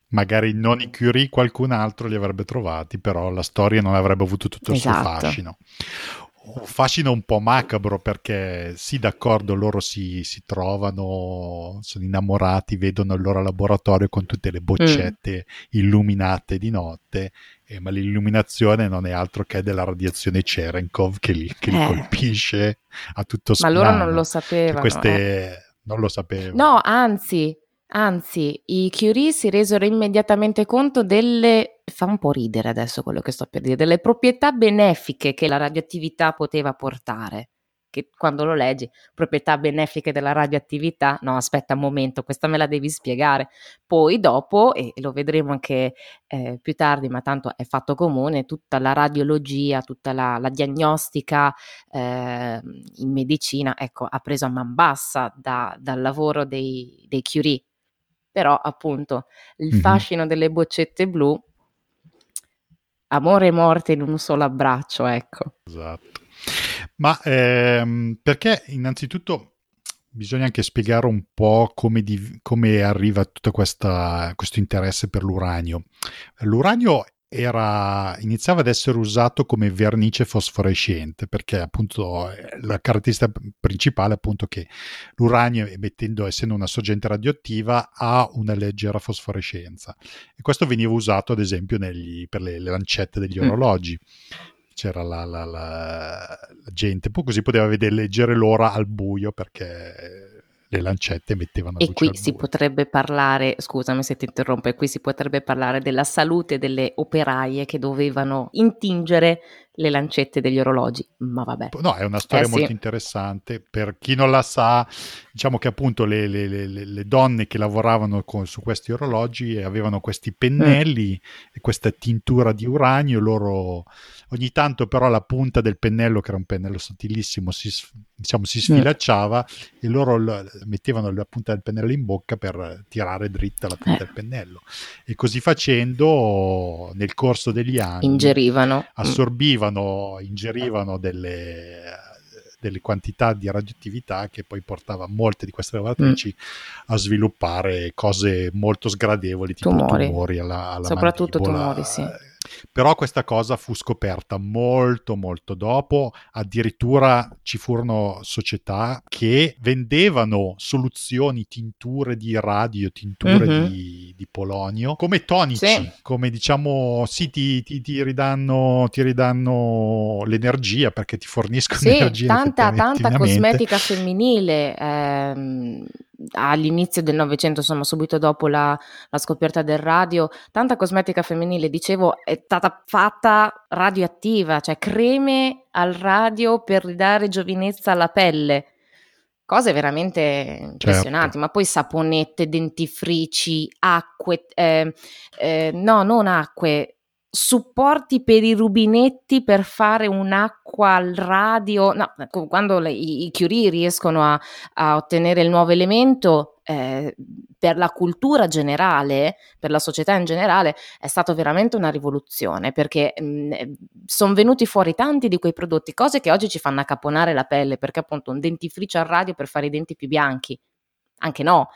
magari non i Curie, qualcun altro li avrebbe trovati, però la storia non avrebbe avuto tutto il esatto. suo fascino. Un fascino un po' macabro, perché sì, d'accordo, loro si, si trovano, sono innamorati, vedono il loro laboratorio con tutte le boccette mm. illuminate di notte, eh, ma l'illuminazione non è altro che della radiazione Cherenkov che li, che eh. li colpisce a tutto spazio. Ma loro non lo sapevano. Queste eh. non lo sapevano. No, anzi, anzi, i Curie si resero immediatamente conto delle... fa un po' ridere adesso quello che sto per dire, delle proprietà benefiche che la radioattività poteva portare, che quando lo leggi, proprietà benefiche della radioattività, no aspetta un momento, questa me la devi spiegare. Poi dopo, e lo vedremo anche eh, più tardi, ma tanto è fatto comune, tutta la radiologia, tutta la, la diagnostica eh, in medicina, ecco, ha preso a man bassa da, dal lavoro dei, dei Curie. Però appunto il mm-hmm. fascino delle boccette blu, amore e morte in un solo abbraccio, ecco. Esatto. Ma ehm, perché innanzitutto bisogna anche spiegare un po' come, div- come arriva tutto questo interesse per l'uranio. L'uranio era iniziava ad essere usato come vernice fosforescente, perché appunto la caratteristica principale appunto che l'uranio, emettendo, essendo una sorgente radioattiva, ha una leggera fosforescenza, e questo veniva usato ad esempio negli, per le, le lancette degli orologi. mm. C'era la, la, la, la gente poi così poteva vedere, leggere l'ora al buio, perché le lancette mettevano e qui si potrebbe parlare, scusami se ti interrompo, e qui si potrebbe parlare della salute delle operaie che dovevano intingere le lancette degli orologi, ma vabbè. No, è una storia eh, molto sì. interessante, per chi non la sa, diciamo che appunto le, le, le, le donne che lavoravano con, su questi orologi avevano questi pennelli mm. e questa tintura di uranio, loro ogni tanto però la punta del pennello, che era un pennello sottilissimo, si, diciamo, si sfilacciava mm. e loro l- mettevano la punta del pennello in bocca per tirare dritta la punta eh. del pennello, e così facendo nel corso degli anni ingerivano, assorbivano, ingerivano delle, delle quantità di radioattività che poi portava molte di queste lavoratrici mm. a sviluppare cose molto sgradevoli, tipo tumori, tumori alla, alla soprattutto mandibola. Tumori, sì. Però questa cosa fu scoperta molto molto dopo, addirittura ci furono società che vendevano soluzioni, tinture di radio, tinture mm-hmm. di, di polonio come tonici, sì. come diciamo sì ti, ti, ti, ridanno, ti ridanno l'energia, perché ti forniscono sì, energia. Tanta, tanta cosmetica femminile ehm... all'inizio del Novecento, insomma subito dopo la, la scoperta del radio, tanta cosmetica femminile, dicevo, è stata fatta radioattiva, cioè creme al radio per ridare giovinezza alla pelle, cose veramente impressionanti, certo. Ma poi saponette, dentifrici, acque, eh, eh, no non acque, supporti per i rubinetti per fare un'acqua al radio, no, quando le, i, i Curie riescono a, a ottenere il nuovo elemento, eh, per la cultura generale, per la società in generale, è stata veramente una rivoluzione, perché sono venuti fuori tanti di quei prodotti, cose che oggi ci fanno accaponare la pelle, perché appunto un dentifricio al radio per fare i denti più bianchi, anche no.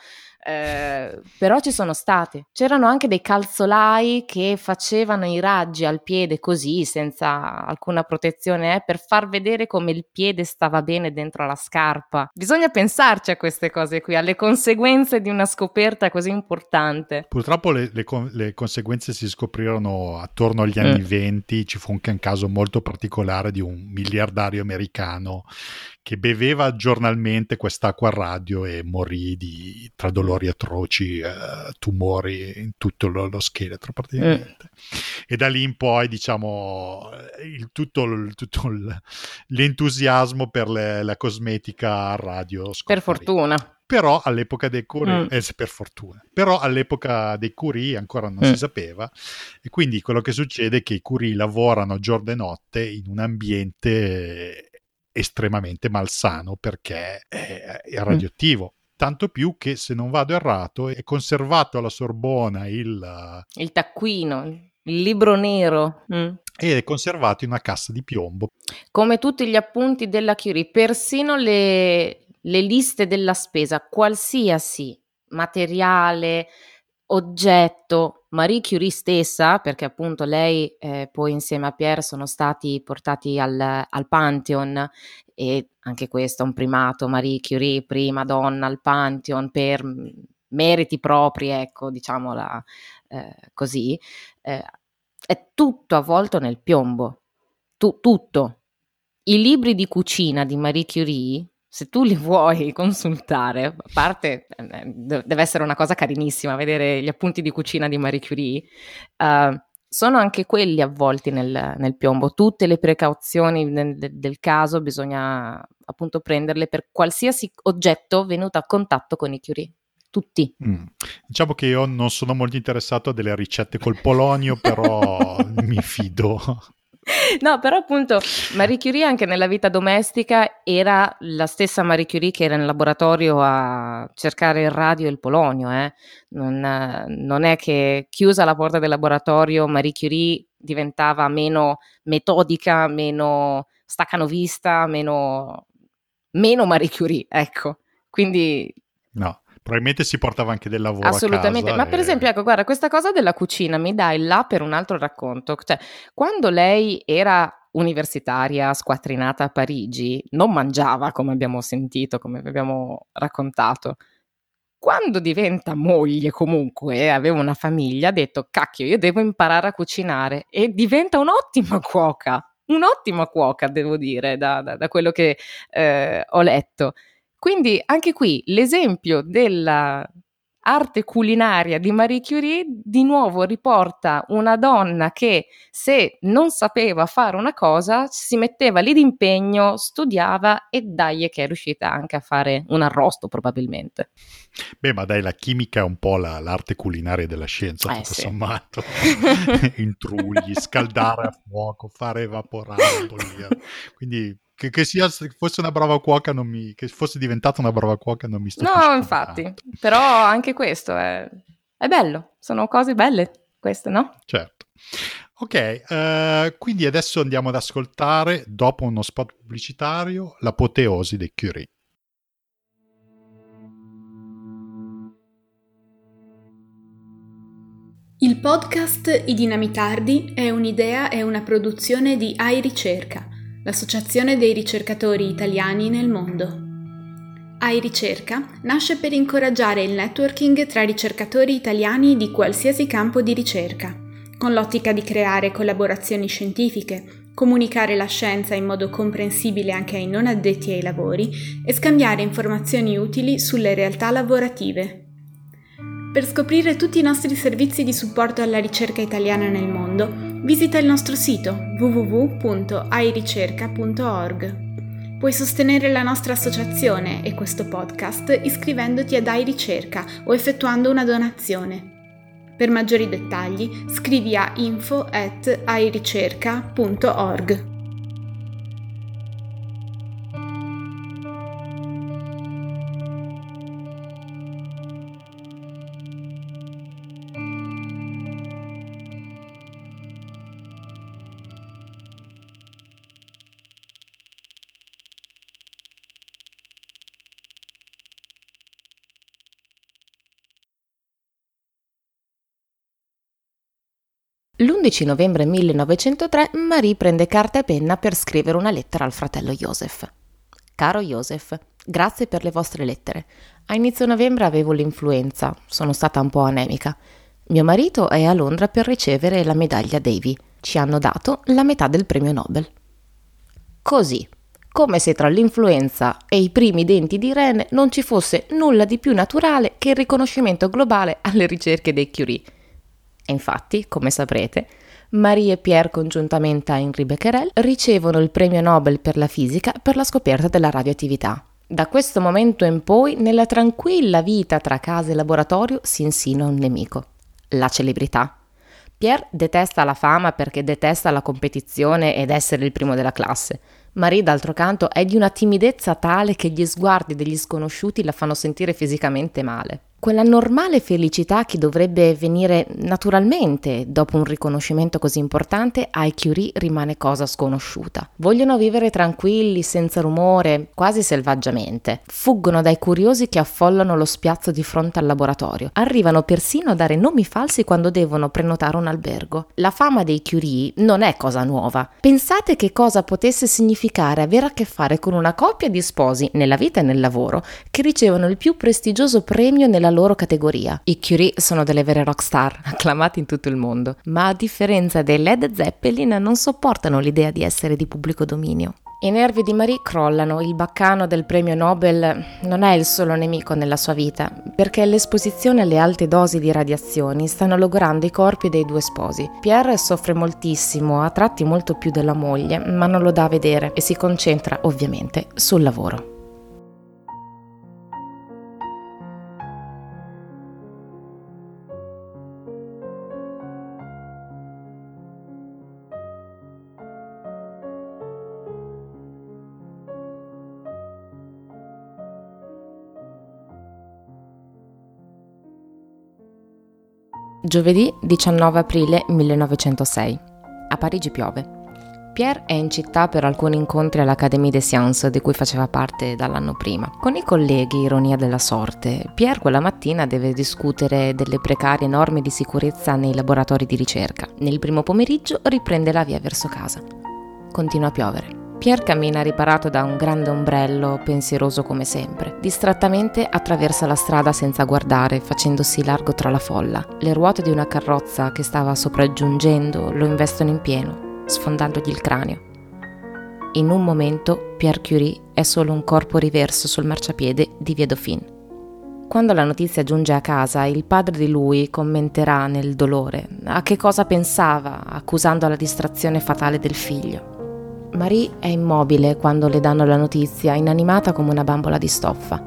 Eh, però ci sono stati, c'erano anche dei calzolai che facevano i raggi al piede così, senza alcuna protezione, eh, per far vedere come il piede stava bene dentro la scarpa. Bisogna pensarci a queste cose qui, alle conseguenze di una scoperta così importante. Purtroppo le, le, le conseguenze si scoprirono attorno agli anni venti. Mm. Ci fu anche un caso molto particolare di un miliardario americano che beveva giornalmente quest'acqua a radio e morì di, tra dolori atroci, eh, tumori in tutto lo, lo scheletro praticamente. Eh. E da lì in poi, diciamo, il, tutto, il, tutto il, l'entusiasmo per le, la cosmetica a radio scomparì. Per fortuna. Però all'epoca dei Curie, mm. eh, per fortuna, però all'epoca dei Curie ancora non mm. si sapeva, e quindi quello che succede è che i Curie lavorano giorno e notte in un ambiente estremamente malsano, perché è, è radioattivo, mm. tanto più che, se non vado errato, è conservato alla Sorbona il, il taccuino, il libro nero, mm. ed è conservato in una cassa di piombo, come tutti gli appunti della Curie, persino le, le liste della spesa, qualsiasi materiale, oggetto. Marie Curie stessa, perché appunto lei eh, poi insieme a Pierre sono stati portati al, al Pantheon, e anche questo è un primato, Marie Curie, prima donna al Pantheon per meriti propri, ecco, diciamola eh, così, eh, è tutto avvolto nel piombo, tu, tutto. I libri di cucina di Marie Curie, se tu li vuoi consultare, a parte deve essere una cosa carinissima vedere gli appunti di cucina di Marie Curie, uh, sono anche quelli avvolti nel, nel piombo. Tutte le precauzioni de, de, del caso bisogna appunto prenderle per qualsiasi oggetto venuto a contatto con i Curie. Tutti. Mm. Diciamo che io non sono molto interessato a delle ricette col polonio, però mi fido. No, però appunto Marie Curie anche nella vita domestica era la stessa Marie Curie che era in laboratorio a cercare il radio e il polonio, eh. Non, non è che chiusa la porta del laboratorio Marie Curie diventava meno metodica, meno staccanovista, meno, meno Marie Curie, ecco. Quindi... no. Probabilmente si portava anche del lavoro. Assolutamente, a casa ma e... per esempio, ecco, guarda, questa cosa della cucina mi dà il là per un altro racconto. Cioè, quando lei era universitaria, squattrinata a Parigi, non mangiava, come abbiamo sentito, come abbiamo raccontato. Quando diventa moglie, comunque, aveva una famiglia, ha detto, cacchio, io devo imparare a cucinare. E diventa un'ottima cuoca, un'ottima cuoca, devo dire, da, da, da quello che eh, ho letto. Quindi anche qui l'esempio dell'arte culinaria di Marie Curie di nuovo riporta una donna che se non sapeva fare una cosa si metteva lì d'impegno, studiava e dai che è riuscita anche a fare un arrosto probabilmente. Beh, ma dai, la chimica è un po' la, l'arte culinaria della scienza, eh, tutto sì. sommato. Intrugli, scaldare a fuoco, fare evaporare, bollire. Quindi... Che, che sia fosse una brava cuoca non mi che fosse diventata una brava cuoca non mi stupisce. No, infatti, tanto. Però anche questo è, è bello, sono cose belle queste, no? Certo. Ok, uh, quindi adesso andiamo ad ascoltare, dopo uno spot pubblicitario, l'apoteosi dei Curie. Il podcast I Dinamitardi è un'idea e una produzione di A I Ricerca, l'Associazione dei ricercatori italiani nel mondo. A I Ricerca nasce per incoraggiare il networking tra ricercatori italiani di qualsiasi campo di ricerca, con l'ottica di creare collaborazioni scientifiche, comunicare la scienza in modo comprensibile anche ai non addetti ai lavori e scambiare informazioni utili sulle realtà lavorative. Per scoprire tutti i nostri servizi di supporto alla ricerca italiana nel mondo, visita il nostro sito w w w punto a i ricerca punto org. Puoi sostenere la nostra associazione e questo podcast iscrivendoti ad A I Ricerca o effettuando una donazione. Per maggiori dettagli scrivi a info at a i ricerca punto org. l'undici novembre millenovecentotre Marie prende carta e penna per scrivere una lettera al fratello Josef. Caro Josef, grazie per le vostre lettere. A inizio novembre avevo l'influenza, sono stata un po' anemica. Mio marito è a Londra per ricevere la medaglia Davy. Ci hanno dato la metà del premio Nobel. Così, come se tra l'influenza e i primi denti di Irène non ci fosse nulla di più naturale che il riconoscimento globale alle ricerche dei Curie. Infatti, come saprete, Marie e Pierre congiuntamente a Henri Becquerel ricevono il premio Nobel per la fisica per la scoperta della radioattività. Da questo momento in poi, nella tranquilla vita tra casa e laboratorio si insinua un nemico, la celebrità. Pierre detesta la fama perché detesta la competizione ed essere il primo della classe. Marie, d'altro canto, è di una timidezza tale che gli sguardi degli sconosciuti la fanno sentire fisicamente male. Quella normale felicità che dovrebbe venire naturalmente dopo un riconoscimento così importante ai Curie rimane cosa sconosciuta. Vogliono vivere tranquilli, senza rumore, quasi selvaggiamente. Fuggono dai curiosi che affollano lo spiazzo di fronte al laboratorio. Arrivano persino a dare nomi falsi quando devono prenotare un albergo. La fama dei Curie non è cosa nuova. Pensate che cosa potesse significare avere a che fare con una coppia di sposi, nella vita e nel lavoro, che ricevono il più prestigioso premio nella loro categoria. I Curie sono delle vere rockstar, acclamati in tutto il mondo, ma a differenza dei Led Zeppelin non sopportano l'idea di essere di pubblico dominio. I nervi di Marie crollano, il baccano del premio Nobel non è il solo nemico nella sua vita, perché l'esposizione alle alte dosi di radiazioni stanno logorando i corpi dei due sposi. Pierre soffre moltissimo, a tratti molto più della moglie, ma non lo dà a vedere e si concentra ovviamente sul lavoro. Giovedì diciannove aprile millenovecentosei. A Parigi piove. Pierre è in città per alcuni incontri all'Académie des Sciences di cui faceva parte dall'anno prima. Con i colleghi, ironia della sorte, Pierre quella mattina deve discutere delle precarie norme di sicurezza nei laboratori di ricerca. Nel primo pomeriggio riprende la via verso casa. Continua a piovere. Pierre cammina riparato da un grande ombrello, pensieroso come sempre. Distrattamente attraversa la strada senza guardare, facendosi largo tra la folla. Le ruote di una carrozza che stava sopraggiungendo lo investono in pieno, sfondandogli il cranio. In un momento Pierre Curie è solo un corpo riverso sul marciapiede di Via Dauphine. Quando la notizia giunge a casa, il padre di lui commenterà nel dolore a che cosa pensava, accusando la distrazione fatale del figlio. Marie è immobile quando le danno la notizia, inanimata come una bambola di stoffa.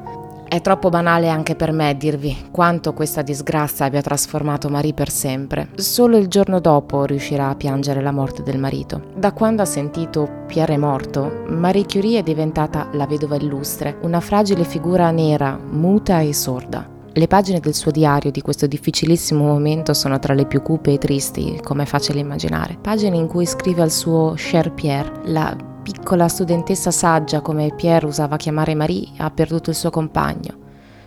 È troppo banale anche per me dirvi quanto questa disgrazia abbia trasformato Marie per sempre. Solo il giorno dopo riuscirà a piangere la morte del marito. Da quando ha sentito Pierre è morto, Marie Curie è diventata la vedova illustre, una fragile figura nera, muta e sorda. Le pagine del suo diario di questo difficilissimo momento sono tra le più cupe e tristi, come è facile immaginare. Pagine in cui scrive al suo cher Pierre, la piccola studentessa saggia, come Pierre usava chiamare Marie, ha perduto il suo compagno.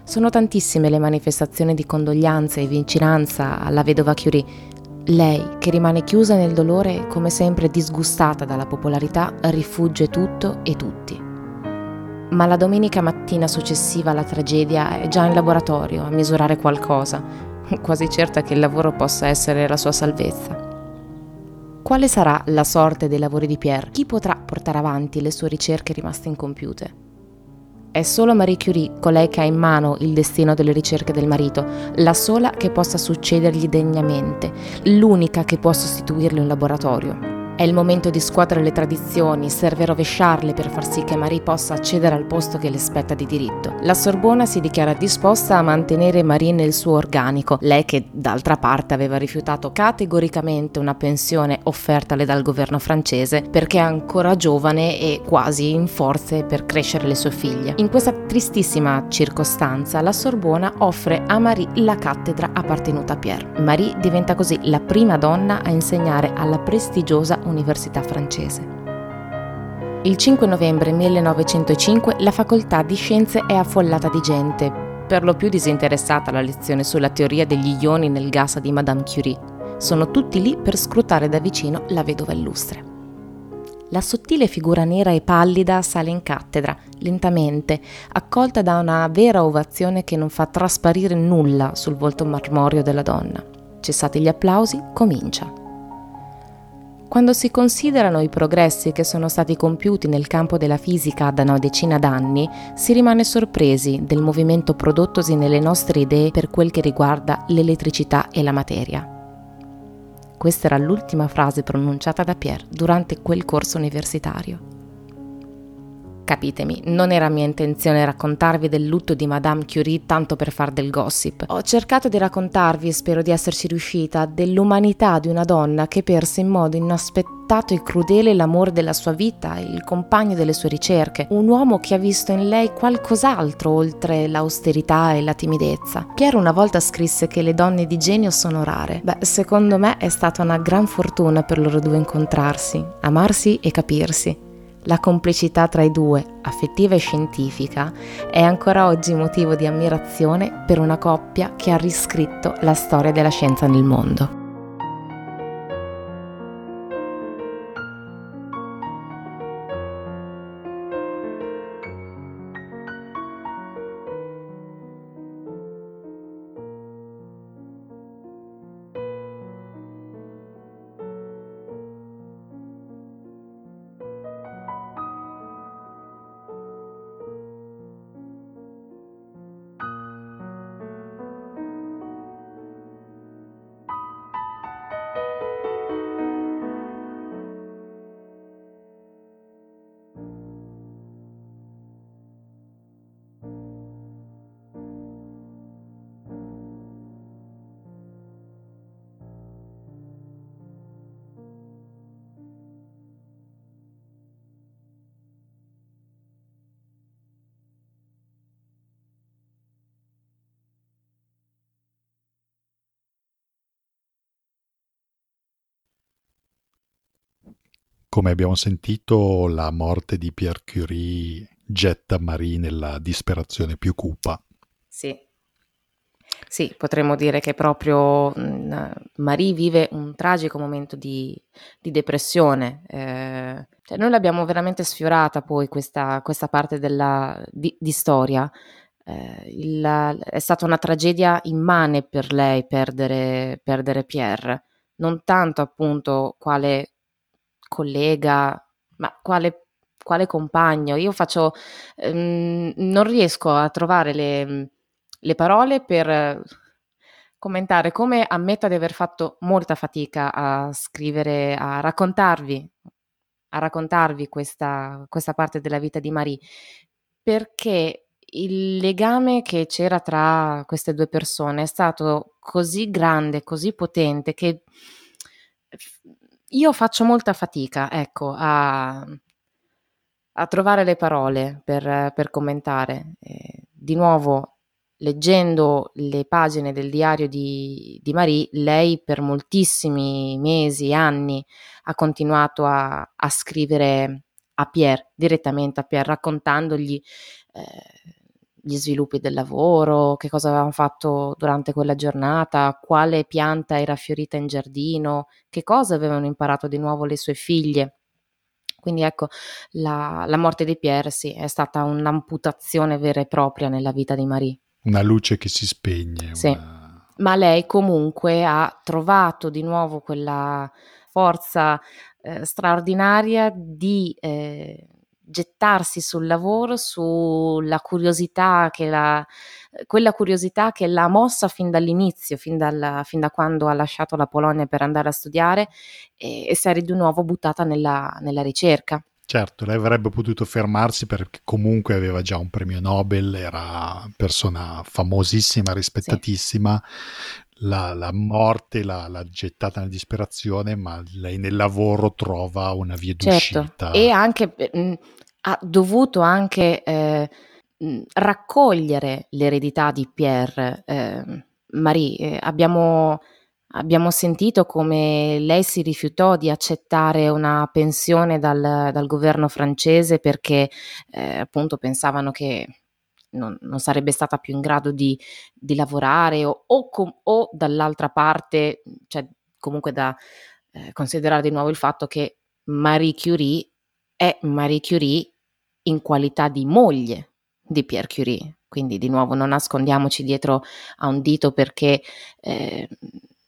Sono tantissime le manifestazioni di condoglianze e vicinanza alla vedova Curie. Lei, che rimane chiusa nel dolore, come sempre disgustata dalla popolarità, rifugge tutto e tutti. Ma la domenica mattina successiva alla tragedia è già in laboratorio a misurare qualcosa, quasi certa che il lavoro possa essere la sua salvezza. Quale sarà la sorte dei lavori di Pierre? Chi potrà portare avanti le sue ricerche rimaste incompiute? È solo Marie Curie, colei che ha in mano il destino delle ricerche del marito, la sola che possa succedergli degnamente, l'unica che può sostituirle in laboratorio. È il momento di scuotere le tradizioni, serve rovesciarle per far sì che Marie possa accedere al posto che le spetta di diritto. La Sorbona si dichiara disposta a mantenere Marie nel suo organico, lei che d'altra parte aveva rifiutato categoricamente una pensione offertale dal governo francese perché è ancora giovane e quasi in forze per crescere le sue figlie. In questa tristissima circostanza la Sorbona offre a Marie la cattedra appartenuta a Pierre. Marie diventa così la prima donna a insegnare alla prestigiosa Università francese. Il cinque novembre millenovecentocinque la facoltà di scienze è affollata di gente, per lo più disinteressata alla lezione sulla teoria degli ioni nel gas di Madame Curie. Sono tutti lì per scrutare da vicino la vedova illustre. La sottile figura nera e pallida sale in cattedra, lentamente, accolta da una vera ovazione che non fa trasparire nulla sul volto marmoreo della donna. Cessati gli applausi, comincia. Quando si considerano i progressi che sono stati compiuti nel campo della fisica da una decina d'anni, si rimane sorpresi del movimento prodottosi nelle nostre idee per quel che riguarda l'elettricità e la materia. Questa era l'ultima frase pronunciata da Pierre durante quel corso universitario. Capitemi, non era mia intenzione raccontarvi del lutto di Madame Curie tanto per far del gossip. Ho cercato di raccontarvi, e spero di esserci riuscita, dell'umanità di una donna che perse in modo inaspettato e crudele l'amore della sua vita, il compagno delle sue ricerche, un uomo che ha visto in lei qualcos'altro oltre l'austerità e la timidezza. Pierre una volta scrisse che le donne di genio sono rare. Beh, secondo me è stata una gran fortuna per loro due incontrarsi, amarsi e capirsi. La complicità tra i due, affettiva e scientifica, è ancora oggi motivo di ammirazione per una coppia che ha riscritto la storia della scienza nel mondo. come abbiamo sentito, la morte di Pierre Curie getta Marie nella disperazione più cupa. Sì. Sì, potremmo dire che proprio Marie vive un tragico momento di, di depressione. Eh, cioè noi l'abbiamo veramente sfiorata poi questa, questa parte della, di, di storia. Eh, il, è stata una tragedia immane per lei perdere, perdere Pierre, non tanto appunto quale collega, ma quale quale compagno. Io faccio, ehm, non riesco a trovare le... le parole per commentare come ammetto di aver fatto molta fatica a scrivere, a raccontarvi, a raccontarvi questa, questa parte della vita di Marie, perché il legame che c'era tra queste due persone è stato così grande, così potente, che io faccio molta fatica, ecco, a, a trovare le parole per, per commentare. Eh, di nuovo, leggendo le pagine del diario di, di Marie, lei per moltissimi mesi, anni, ha continuato a, a scrivere a Pierre, direttamente a Pierre, raccontandogli eh, gli sviluppi del lavoro, che cosa avevamo fatto durante quella giornata, quale pianta era fiorita in giardino, che cosa avevano imparato di nuovo le sue figlie. Quindi ecco, la, la morte di Pierre, sì, è stata un'amputazione vera e propria nella vita di Marie. Una luce che si spegne. Sì, una... ma lei comunque ha trovato di nuovo quella forza eh, straordinaria di eh, gettarsi sul lavoro, sulla curiosità che la, quella curiosità che l'ha mossa fin dall'inizio, fin, dalla, fin da quando ha lasciato la Polonia per andare a studiare, e, e si è di nuovo buttata nella, nella ricerca. Certo, lei avrebbe potuto fermarsi perché comunque aveva già un premio Nobel, era persona famosissima, rispettatissima, sì. la, la morte l'ha la gettata nella disperazione, ma lei nel lavoro trova una via d'uscita. Certo, e anche, mh, ha dovuto anche eh, raccogliere l'eredità di Pierre. Eh, Marie, eh, abbiamo... Abbiamo sentito come lei si rifiutò di accettare una pensione dal, dal governo francese perché eh, appunto pensavano che non, non sarebbe stata più in grado di, di lavorare o, o, com- o dall'altra parte, cioè comunque da eh, considerare di nuovo il fatto che Marie Curie è Marie Curie in qualità di moglie di Pierre Curie. Quindi di nuovo non nascondiamoci dietro a un dito perché... Eh,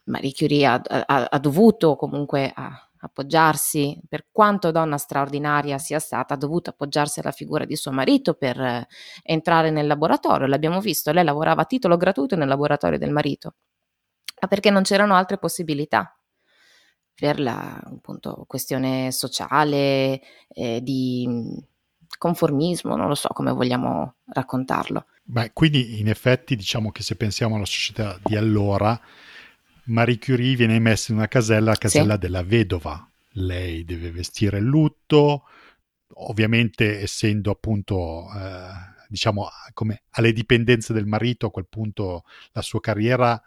Marie Curie ha, ha, ha dovuto comunque a, appoggiarsi, per quanto donna straordinaria sia stata, ha dovuto appoggiarsi alla figura di suo marito per eh, entrare nel laboratorio. L'abbiamo visto, lei lavorava a titolo gratuito nel laboratorio del marito, ma perché non c'erano altre possibilità per la appunto, questione sociale, eh, di conformismo, non lo so come vogliamo raccontarlo. Beh, quindi in effetti diciamo che se pensiamo alla società di allora, Marie Curie viene messa in una casella, la casella sì. della vedova. Lei deve vestire il lutto, ovviamente essendo appunto, eh, diciamo, come alle dipendenze del marito, a quel punto la sua carriera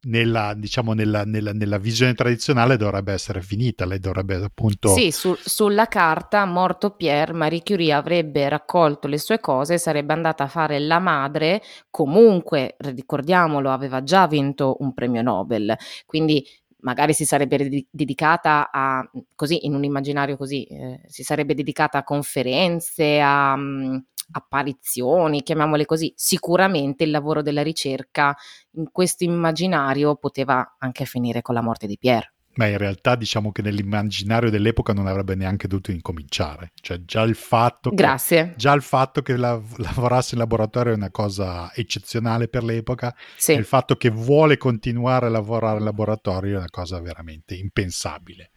nella, diciamo, nella, nella, nella visione tradizionale dovrebbe essere finita. Lei dovrebbe appunto... Sì, su, sulla carta, morto Pierre, Marie Curie avrebbe raccolto le sue cose, sarebbe andata a fare la madre, comunque, ricordiamolo, aveva già vinto un premio Nobel, quindi magari si sarebbe dedicata a, così, in un immaginario così, eh, si sarebbe dedicata a conferenze, a... Um, apparizioni, chiamiamole così. Sicuramente il lavoro della ricerca in questo immaginario poteva anche finire con la morte di Pierre. Ma in realtà diciamo che nell'immaginario dell'epoca non avrebbe neanche dovuto incominciare, cioè già il fatto Grazie. Che, già il fatto che la, lavorasse in laboratorio è una cosa eccezionale per l'epoca, sì. E il fatto che vuole continuare a lavorare in laboratorio è una cosa veramente impensabile.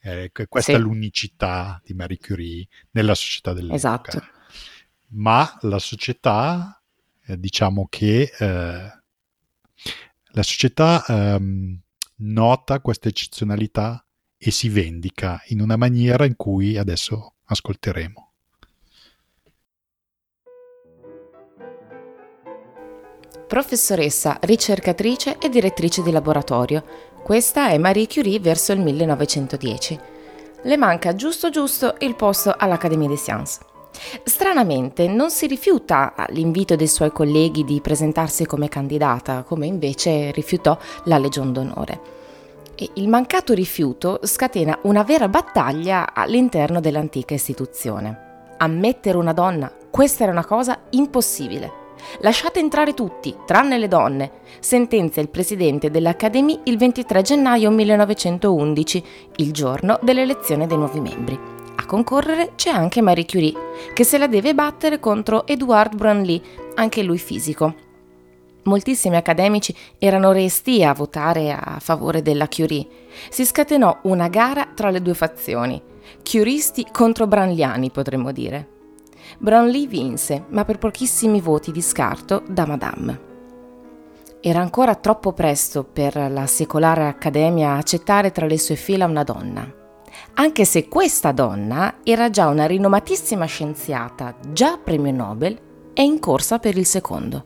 Eh, questa sì. è l'unicità di Marie Curie nella società dell'epoca. Esatto. Ma la società, eh, diciamo che eh, la società ehm, nota questa eccezionalità e si vendica in una maniera in cui adesso ascolteremo. Professoressa, ricercatrice e direttrice di laboratorio. Questa è Marie Curie verso il millenovecentodieci. le manca giusto giusto il posto all'Académie des Sciences. Stranamente non si rifiuta l'invito dei suoi colleghi di presentarsi come candidata, come invece rifiutò la Legion d'Onore. E il mancato rifiuto scatena una vera battaglia all'interno dell'antica istituzione. Ammettere una donna, questa era una cosa impossibile. Lasciate entrare tutti, tranne le donne, sentenzia il presidente dell'Académie il ventitré gennaio millenovecentoundici, il giorno dell'elezione dei nuovi membri. A concorrere c'è anche Marie Curie, che se la deve battere contro Édouard Branly, anche lui fisico. Moltissimi accademici erano resti a votare a favore della Curie. Si scatenò una gara tra le due fazioni, curisti contro branliani potremmo dire. Branly vinse, ma per pochissimi voti di scarto da Madame. Era ancora troppo presto per la secolare accademia accettare tra le sue fila una donna. Anche se questa donna era già una rinomatissima scienziata, già premio Nobel, e in corsa per il secondo.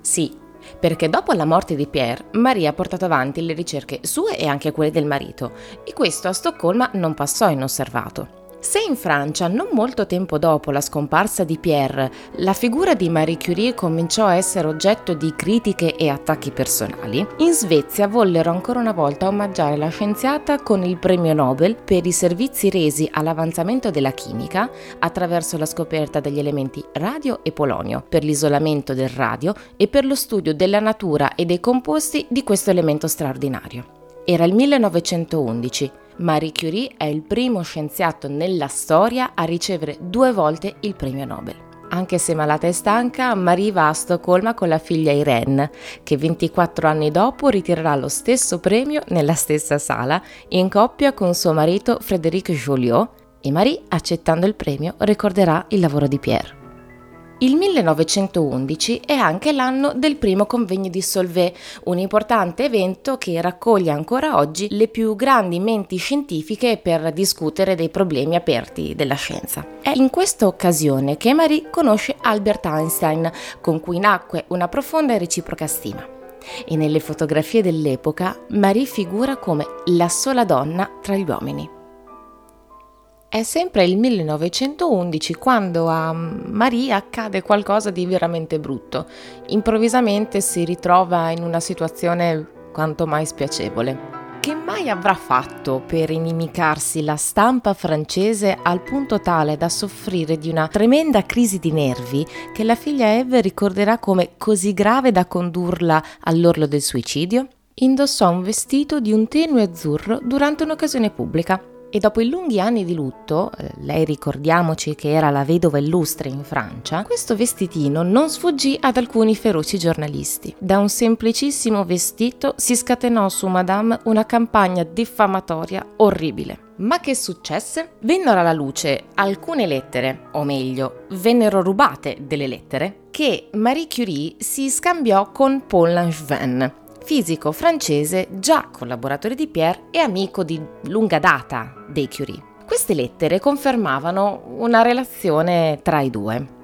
Sì, perché dopo la morte di Pierre, Maria ha portato avanti le ricerche sue e anche quelle del marito, e questo a Stoccolma non passò inosservato. Se in Francia, non molto tempo dopo la scomparsa di Pierre, la figura di Marie Curie cominciò a essere oggetto di critiche e attacchi personali, in Svezia vollero ancora una volta omaggiare la scienziata con il premio Nobel per i servizi resi all'avanzamento della chimica attraverso la scoperta degli elementi radio e polonio, per l'isolamento del radio e per lo studio della natura e dei composti di questo elemento straordinario. Era il millenovecentoundici. Marie Curie è il primo scienziato nella storia a ricevere due volte il premio Nobel. Anche se malata e stanca, Marie va a Stoccolma con la figlia Irène, che ventiquattro anni dopo ritirerà lo stesso premio nella stessa sala, in coppia con suo marito Frédéric Joliot, e Marie, accettando il premio, ricorderà il lavoro di Pierre. Il millenovecentoundici è anche l'anno del primo convegno di Solvay, un importante evento che raccoglie ancora oggi le più grandi menti scientifiche per discutere dei problemi aperti della scienza. È in questa occasione che Marie conosce Albert Einstein, con cui nacque una profonda e reciproca stima. E nelle fotografie dell'epoca Marie figura come la sola donna tra gli uomini. È sempre il millenovecentoundici quando a Maria accade qualcosa di veramente brutto. Improvvisamente si ritrova in una situazione quanto mai spiacevole. Che mai avrà fatto per inimicarsi la stampa francese al punto tale da soffrire di una tremenda crisi di nervi che la figlia Eve ricorderà come così grave da condurla all'orlo del suicidio? Indossò un vestito di un tenue azzurro durante un'occasione pubblica. E dopo i lunghi anni di lutto, lei ricordiamoci che era la vedova illustre in Francia, questo vestitino non sfuggì ad alcuni feroci giornalisti. Da un semplicissimo vestito si scatenò su Madame una campagna diffamatoria orribile. Ma che successe? Vennero alla luce alcune lettere, o meglio, vennero rubate delle lettere, che Marie Curie si scambiò con Paul Langevin, fisico francese già collaboratore di Pierre e amico di lunga data dei Curie. Queste lettere confermavano una relazione tra i due.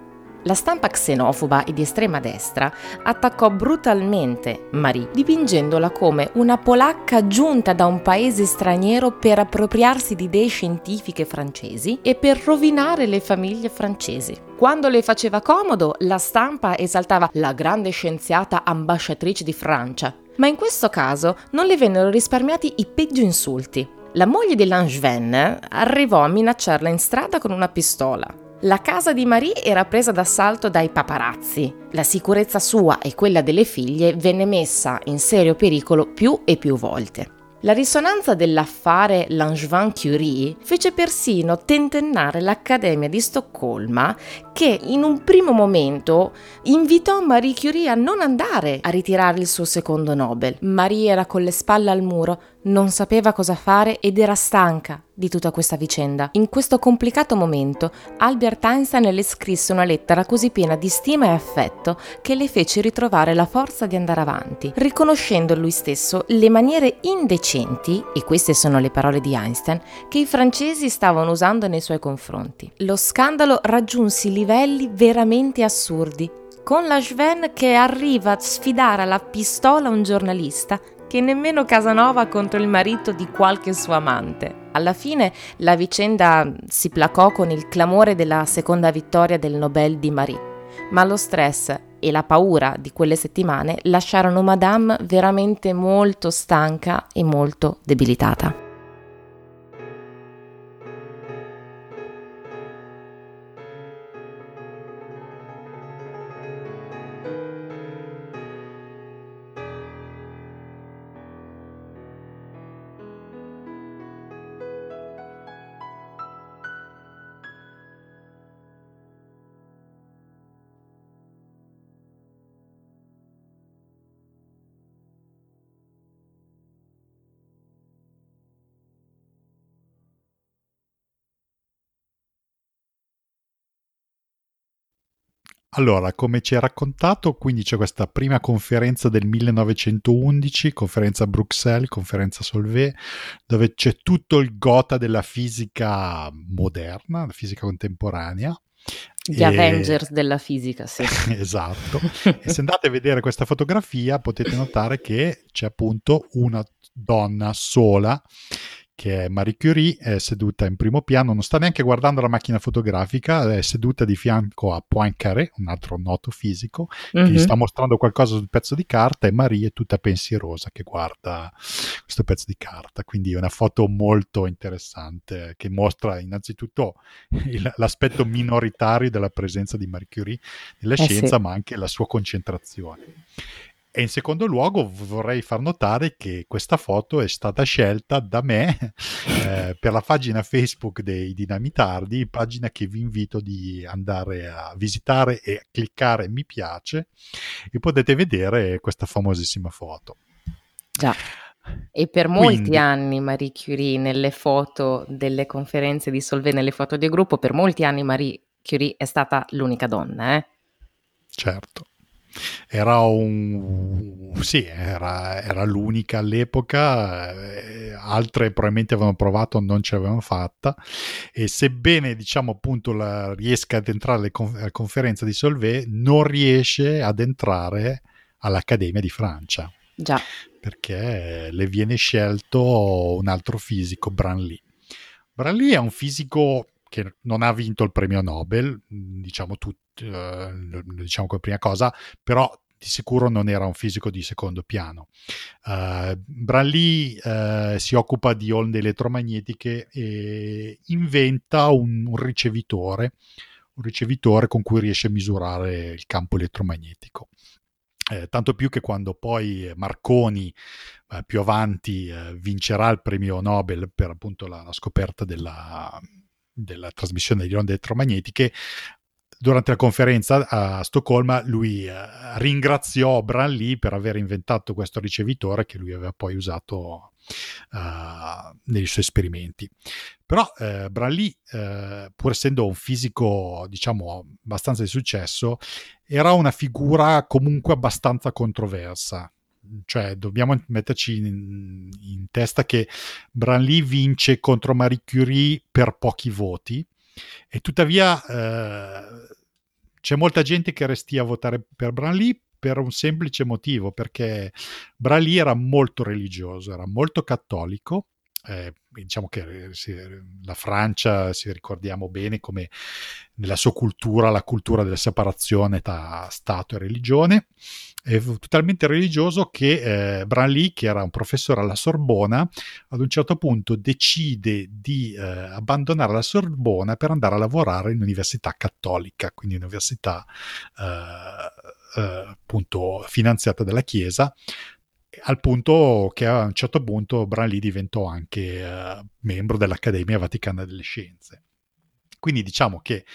La stampa xenofoba e di estrema destra attaccò brutalmente Marie, dipingendola come una polacca giunta da un paese straniero per appropriarsi di idee scientifiche francesi e per rovinare le famiglie francesi. Quando le faceva comodo, la stampa esaltava la grande scienziata ambasciatrice di Francia, ma in questo caso non le vennero risparmiati i peggio insulti. La moglie di Langevin arrivò a minacciarla in strada con una pistola. La casa di Marie era presa d'assalto dai paparazzi. La sicurezza sua e quella delle figlie venne messa in serio pericolo più e più volte. La risonanza dell'affare Langevin-Curie fece persino tentennare l'Accademia di Stoccolma, che in un primo momento invitò Marie Curie a non andare a ritirare il suo secondo Nobel. Marie era con le spalle al muro, non sapeva cosa fare ed era stanca di tutta questa vicenda. In questo complicato momento, Albert Einstein le scrisse una lettera così piena di stima e affetto che le fece ritrovare la forza di andare avanti, riconoscendo lui stesso le maniere indecise, e queste sono le parole di Einstein, che i francesi stavano usando nei suoi confronti. Lo scandalo raggiunse livelli veramente assurdi, con Langevin che arriva a sfidare alla pistola un giornalista che nemmeno Casanova contro il marito di qualche sua amante. Alla fine la vicenda si placò con il clamore della seconda vittoria del Nobel di Marie, ma lo stress e la paura di quelle settimane lasciarono Madame veramente molto stanca e molto debilitata. Allora, come ci ha raccontato, quindi c'è questa prima conferenza del millenovecentoundici, conferenza a Bruxelles, conferenza Solvay, dove c'è tutto il gotha della fisica moderna, la fisica contemporanea. Gli e... Avengers della fisica, sì. Esatto. E se andate a vedere questa fotografia potete notare che c'è appunto una donna sola, che è Marie Curie, è seduta in primo piano, non sta neanche guardando la macchina fotografica, è seduta di fianco a Poincaré, un altro noto fisico, mm-hmm. che gli sta mostrando qualcosa sul pezzo di carta, e Marie è tutta pensierosa che guarda questo pezzo di carta. Quindi è una foto molto interessante che mostra innanzitutto il, l'aspetto minoritario della presenza di Marie Curie nella eh scienza, sì. ma anche la sua concentrazione. E in secondo luogo vorrei far notare che questa foto è stata scelta da me eh, per la pagina Facebook dei Dinamitardi, pagina che vi invito di andare a visitare e a cliccare mi piace, e potete vedere questa famosissima foto. Già. E per molti Quindi, anni Marie Curie nelle foto delle conferenze di Solvay, nelle foto di gruppo, per molti anni Marie Curie è stata l'unica donna. Eh? Certo. Era un sì, era, era l'unica all'epoca, altre probabilmente avevano provato, non ce l'avevano fatta, e sebbene diciamo appunto la, riesca ad entrare alla con, conferenza di Solvay, non riesce ad entrare all'Accademia di Francia. Già. Perché le viene scelto un altro fisico, Branly. Branly è un fisico che non ha vinto il premio Nobel, diciamo tutti diciamo come prima cosa, però di sicuro non era un fisico di secondo piano. Uh, Branly uh, si occupa di onde elettromagnetiche e inventa un, un ricevitore, un ricevitore con cui riesce a misurare il campo elettromagnetico. Eh, tanto più che quando poi Marconi eh, più avanti eh, vincerà il premio Nobel per appunto la, la scoperta della, della trasmissione di onde elettromagnetiche, durante la conferenza a Stoccolma lui eh, ringraziò Branly per aver inventato questo ricevitore che lui aveva poi usato eh, nei suoi esperimenti. Però eh, Branly, eh, pur essendo un fisico diciamo abbastanza di successo, era una figura comunque abbastanza controversa. Cioè dobbiamo metterci in, in testa che Branly vince contro Marie Curie per pochi voti, e tuttavia eh, c'è molta gente che resti a votare per Branly per un semplice motivo, perché Branly era molto religioso, era molto cattolico, eh, diciamo che se, la Francia, se ricordiamo bene, come nella sua cultura, la cultura della separazione tra Stato e religione, è totalmente religioso, che eh, Branly, che era un professore alla Sorbona, ad un certo punto decide di eh, abbandonare la Sorbona per andare a lavorare in un'università cattolica, quindi un'università eh, eh, appunto finanziata dalla Chiesa, al punto che a un certo punto Branly diventò anche eh, membro dell'Accademia Vaticana delle Scienze. Quindi diciamo che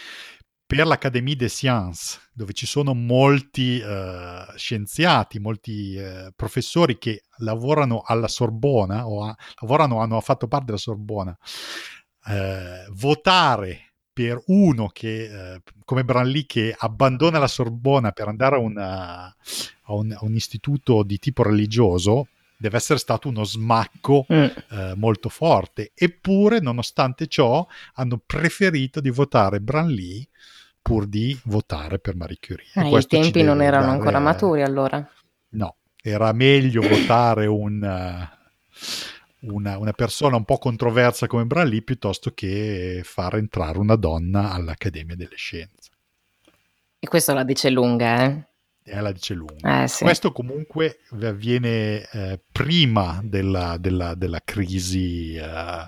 per l'Académie des Sciences, dove ci sono molti eh, scienziati, molti eh, professori che lavorano alla Sorbona o a, lavorano hanno fatto parte della Sorbona, eh, votare per uno che eh, come Branly, che abbandona la Sorbona per andare a, una, a, un, a un istituto di tipo religioso, deve essere stato uno smacco mm. eh, molto forte. Eppure, nonostante ciò, hanno preferito di votare Branly pur di votare per Marie Curie. Ah, i tempi non erano dare... ancora maturi allora? No, era meglio votare un... Una, una persona un po' controversa come Branly piuttosto che far entrare una donna all'Accademia delle Scienze. E questo la dice lunga, eh? Eh, la dice lunga. Eh, sì. Questo comunque avviene eh, prima della, della, della crisi eh,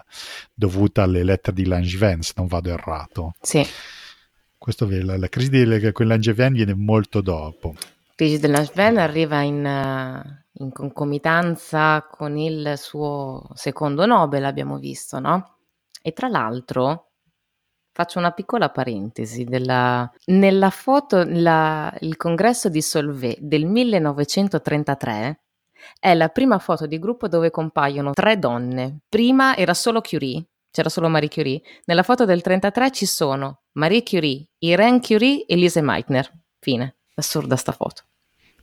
dovuta alle lettere di Langevin, se non vado errato. Sì. Questo, la, la crisi di con Langevin viene molto dopo. La crisi di Langevin arriva in... Uh... in concomitanza con il suo secondo Nobel, abbiamo visto, no? E tra l'altro faccio una piccola parentesi della... nella foto la... il congresso di Solvay del millenovecentotrentatré è la prima foto di gruppo dove compaiono tre donne. Prima era solo Curie, c'era solo Marie Curie. Nella foto del trentatré ci sono Marie Curie, Irène Curie e Lise Meitner. Fine. Assurda sta foto.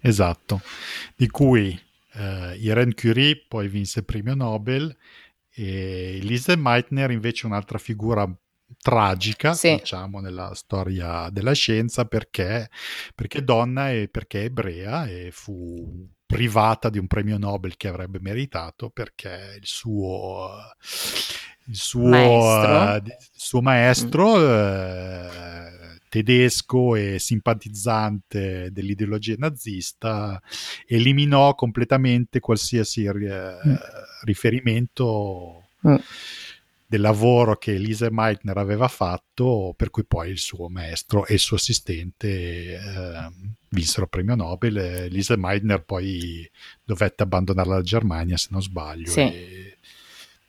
Esatto, di cui eh, Irène Curie poi vinse il premio Nobel e Lise Meitner invece un'altra figura tragica, sì, diciamo, nella storia della scienza perché, perché donna e perché ebrea e fu privata di un premio Nobel che avrebbe meritato perché il suo... il suo maestro, uh, suo maestro uh, tedesco e simpatizzante dell'ideologia nazista eliminò completamente qualsiasi uh, mm. riferimento mm. del lavoro che Lise Meitner aveva fatto, per cui poi il suo maestro e il suo assistente uh, vinsero il premio Nobel. Lise Meitner poi dovette abbandonare la Germania, se non sbaglio, sì. e,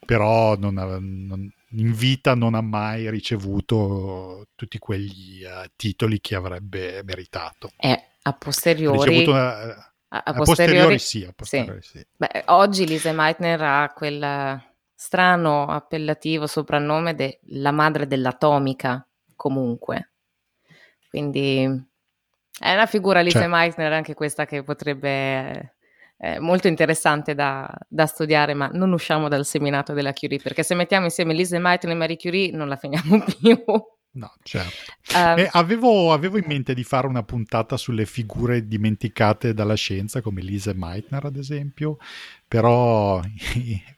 però non, non, in vita non ha mai ricevuto tutti quegli uh, titoli che avrebbe meritato. Eh, a posteriori... Una, a, a, a posteriori, posteriori sì. A posteriori, sì. sì. Beh, oggi Lise Meitner ha quel strano appellativo soprannome de la madre dell'atomica, comunque. Quindi è una figura Lise cioè. Meitner, anche questa che potrebbe... Eh, molto interessante da, da studiare, ma non usciamo dal seminato della Curie, perché se mettiamo insieme Lise Meitner e Marie Curie non la finiamo più. No, certo. Um, eh, avevo, avevo in mente di fare una puntata sulle figure dimenticate dalla scienza, come Lise Meitner ad esempio, però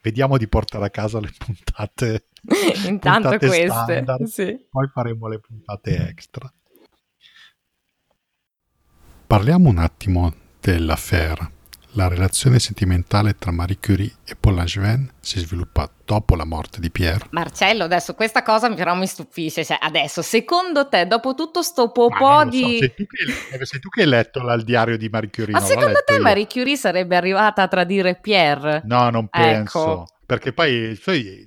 vediamo di portare a casa le puntate, intanto puntate queste, standard, sì. Poi faremo le puntate extra. Parliamo un attimo dell'affaire. La relazione sentimentale tra Marie Curie e Paul Langevin si sviluppa dopo la morte di Pierre. Marcello, adesso questa cosa però mi stupisce. Cioè, adesso, secondo te, dopo tutto sto popò di... So, sei, tu che, sei tu che hai letto la, il diario di Marie Curie. Ma no, secondo te io. Marie Curie sarebbe arrivata a tradire Pierre? No, non penso. Ecco. Perché poi,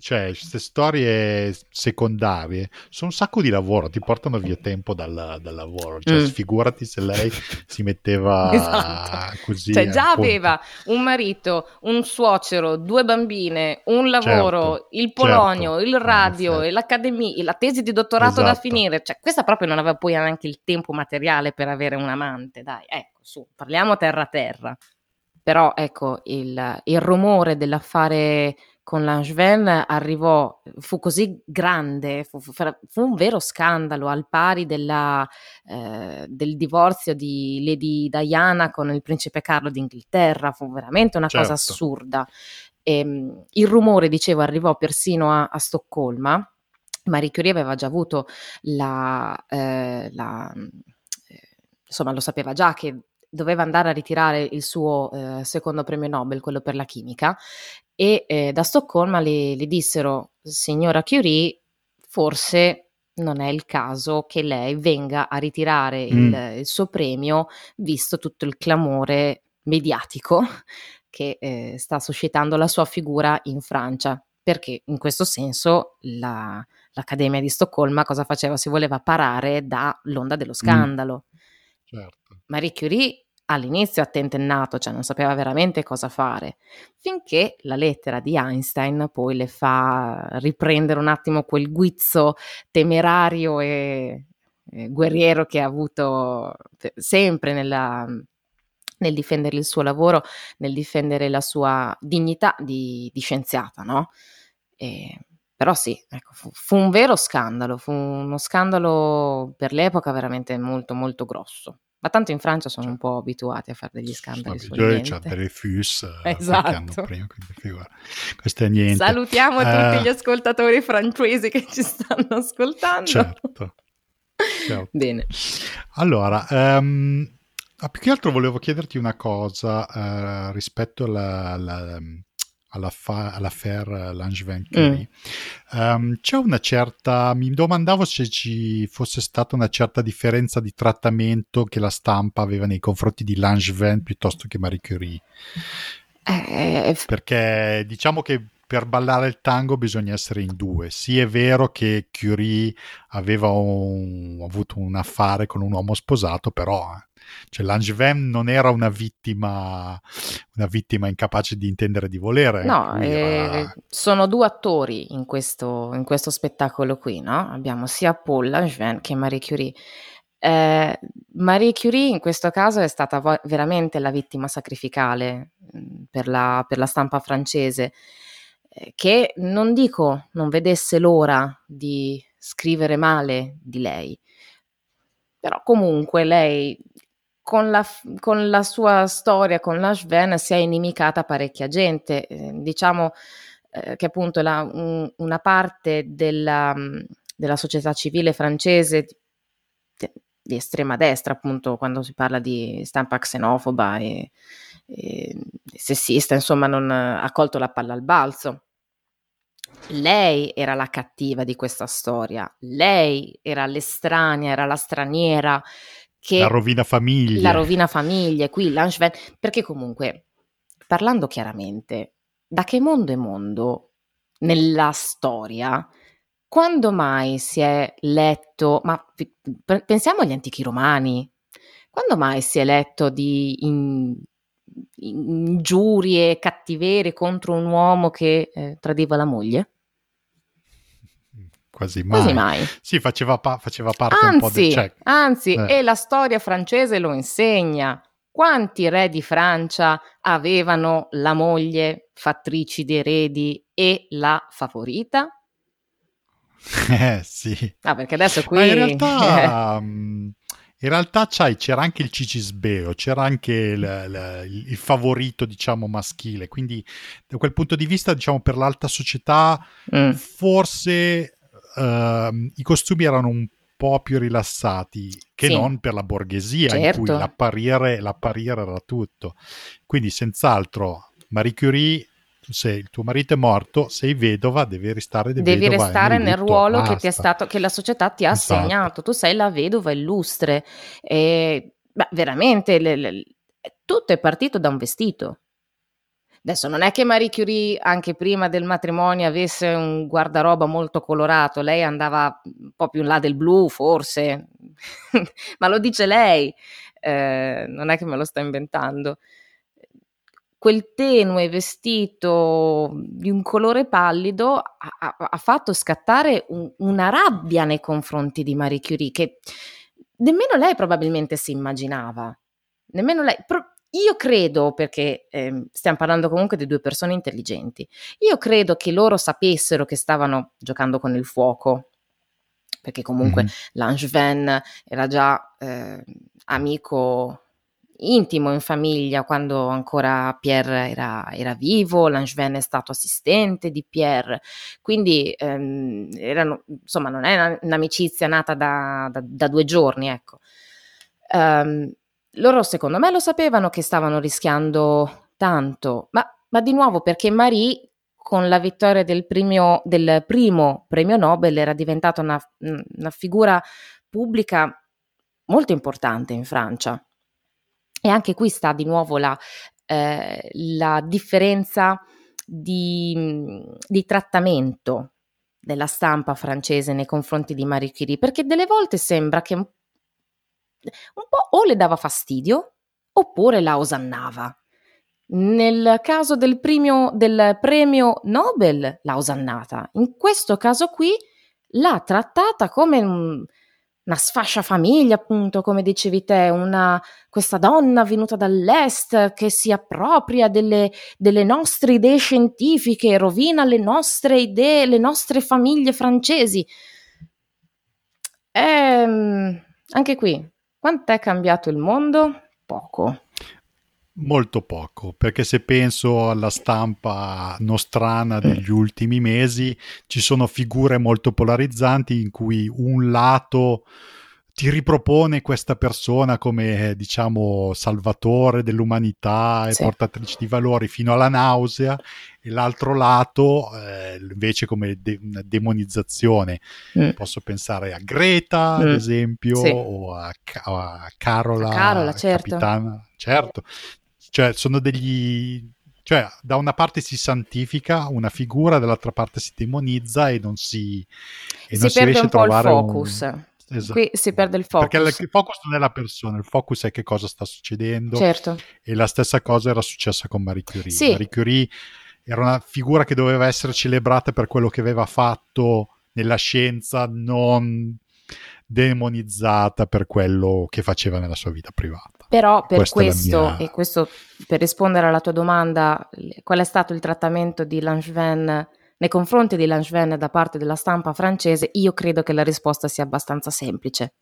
cioè, queste storie secondarie sono un sacco di lavoro, ti portano via tempo dal, dal lavoro. Cioè, mm. figurati se lei si metteva esatto. così. Cioè, già aveva un marito, un suocero, due bambine, un lavoro, certo, il Polonio, certo. il radio, ah, l'accademia, la tesi di dottorato esatto. da finire. Cioè, questa proprio non aveva poi neanche il tempo materiale per avere un amante. Dai, ecco, su, parliamo terra terra. Però, ecco, il, il rumore dell'affare con Langevin arrivò, fu così grande, fu, fu, fu un vero scandalo al pari della, eh, del divorzio di Lady Diana con il principe Carlo d'Inghilterra, fu veramente una certo. cosa assurda. E, il rumore, dicevo, arrivò persino a, a Stoccolma. Marie Curie aveva già avuto la, eh, la eh, insomma, lo sapeva già che doveva andare a ritirare il suo eh, secondo premio Nobel, quello per la chimica, e eh, da Stoccolma le, le dissero: signora Curie, forse non è il caso che lei venga a ritirare mm. il, il suo premio, visto tutto il clamore mediatico che eh, sta suscitando la sua figura in Francia, perché in questo senso la, l'Accademia di Stoccolma cosa faceva? Si voleva parare dall'onda dello scandalo. Mm. Certo. Marie Curie all'inizio ha tentennato, cioè non sapeva veramente cosa fare, finché la lettera di Einstein poi le fa riprendere un attimo quel guizzo temerario e, e guerriero che ha avuto sempre nella, nel difendere il suo lavoro, nel difendere la sua dignità di, di scienziata, no? E, però sì, ecco, fu, fu un vero scandalo, fu uno scandalo per l'epoca veramente molto molto grosso. Ma tanto in Francia sono un po' abituati a fare degli scandali su niente. C'è Dreyfus, esatto. Che hanno prima, quindi, questo è niente. Salutiamo uh, tutti gli ascoltatori francesi che ci stanno ascoltando. Certo. certo. Bene. Allora, um, più che altro volevo chiederti una cosa uh, rispetto alla... alla Alla fa, all'affair Langevin Curie. Mm. Um, c'è una certa, mi domandavo se ci fosse stata una certa differenza di trattamento che la stampa aveva nei confronti di Langevin piuttosto che Marie Curie, eh, perché diciamo che per ballare il tango bisogna essere in due. Sì, è vero che Curie aveva un, avuto un affare con un uomo sposato, però cioè Langevin non era una vittima una vittima incapace di intendere di volere. No, era... eh, sono due attori in questo, in questo spettacolo qui, no? Abbiamo sia Paul Langevin che Marie Curie. Eh, Marie Curie in questo caso è stata vo- veramente la vittima sacrificale per la, per la stampa francese, eh, che non dico non vedesse l'ora di scrivere male di lei, però comunque lei con la, con la sua storia con Langevin si è inimicata parecchia gente, eh, diciamo eh, che appunto la, un, una parte della, della società civile francese di, di estrema destra, appunto quando si parla di stampa xenofoba e, e sessista, insomma, non ha colto la palla al balzo. Lei era la cattiva di questa storia, lei era l'estranea, era la straniera che... La rovina famiglie. La rovina famiglie, qui Langevin, perché comunque, parlando chiaramente, da che mondo è mondo nella storia, quando mai si è letto, ma pensiamo agli antichi romani, quando mai si è letto di... In, ingiurie, cattiverie contro un uomo che eh, tradiva la moglie? Quasi mai. Quasi mai. Sì, faceva, pa- faceva parte anzi, un po' del check. Anzi, eh. E la storia francese lo insegna. Quanti re di Francia avevano la moglie fattrici di eredi e la favorita? Eh sì. Ah, perché adesso qui... Ma in realtà... In realtà c'hai, c'era anche il cicisbeo, c'era anche il, il, il favorito, diciamo, maschile. Quindi da quel punto di vista, diciamo, per l'alta società mm. forse uh, i costumi erano un po' più rilassati che sì. non per la borghesia, certo. in cui l'apparire, l'apparire era tutto. Quindi senz'altro Marie Curie... Se il tuo marito è morto, sei vedova, devi restare vedova. Devi restare nel ruolo che ti è stato, che la società ti ha esatto. assegnato. Tu sei la vedova illustre. E, beh, veramente le, le, tutto è partito da un vestito. Adesso non è che Marie Curie anche prima del matrimonio avesse un guardaroba molto colorato, lei andava un po' più in là del blu forse, ma lo dice lei, eh, non è che me lo sto inventando. Quel tenue vestito di un colore pallido ha, ha fatto scattare un, una rabbia nei confronti di Marie Curie che nemmeno lei probabilmente si immaginava, nemmeno lei. Io credo, perché eh, stiamo parlando comunque di due persone intelligenti, io credo che loro sapessero che stavano giocando con il fuoco, perché comunque mm-hmm. Langevin era già eh, amico... intimo in famiglia quando ancora Pierre era, era vivo. Langevin è stato assistente di Pierre, quindi ehm, erano, insomma non è una, un'amicizia nata da, da, da due giorni, ecco. Um, loro secondo me lo sapevano che stavano rischiando tanto, ma, ma di nuovo perché Marie con la vittoria del, premio, del primo premio Nobel era diventata una, una figura pubblica molto importante in Francia. E anche qui sta di nuovo la, eh, la differenza di, di trattamento della stampa francese nei confronti di Marie Curie, perché delle volte sembra che un po' o le dava fastidio oppure la osannava. Nel caso del, primio, del premio Nobel l'ha osannata, in questo caso qui l'ha trattata come un... una sfascia famiglia, appunto, come dicevi te, una, questa donna venuta dall'est che si appropria delle, delle nostre idee scientifiche, rovina le nostre idee, le nostre famiglie francesi. E, anche qui Quant'è cambiato il mondo? Poco. Molto poco, perché se penso alla stampa nostrana degli ultimi mesi, ci sono figure molto polarizzanti in cui un lato ti ripropone questa persona come, diciamo, salvatore dell'umanità e sì, portatrice di valori fino alla nausea, e l'altro lato eh, invece come de- una demonizzazione. Mm. Posso pensare a Greta, mm. ad esempio, sì, o a, a Carola, Carola certo. Capitana, certo. Cioè sono degli... Cioè, da una parte si santifica una figura, dall'altra parte si demonizza e non si, e si, non si riesce un a trovare il focus. Un... Esatto. Qui si perde il focus. Perché il focus non è la persona, il focus è che cosa sta succedendo. Certo. E la stessa cosa era successa con Marie Curie. Sì. Marie Curie era una figura che doveva essere celebrata per quello che aveva fatto nella scienza, non demonizzata per quello che faceva nella sua vita privata. Però per Questa questo, mia... e questo per rispondere alla tua domanda, qual è stato il trattamento di Langevin nei confronti di Langevin da parte della stampa francese? Io credo che la risposta sia abbastanza semplice.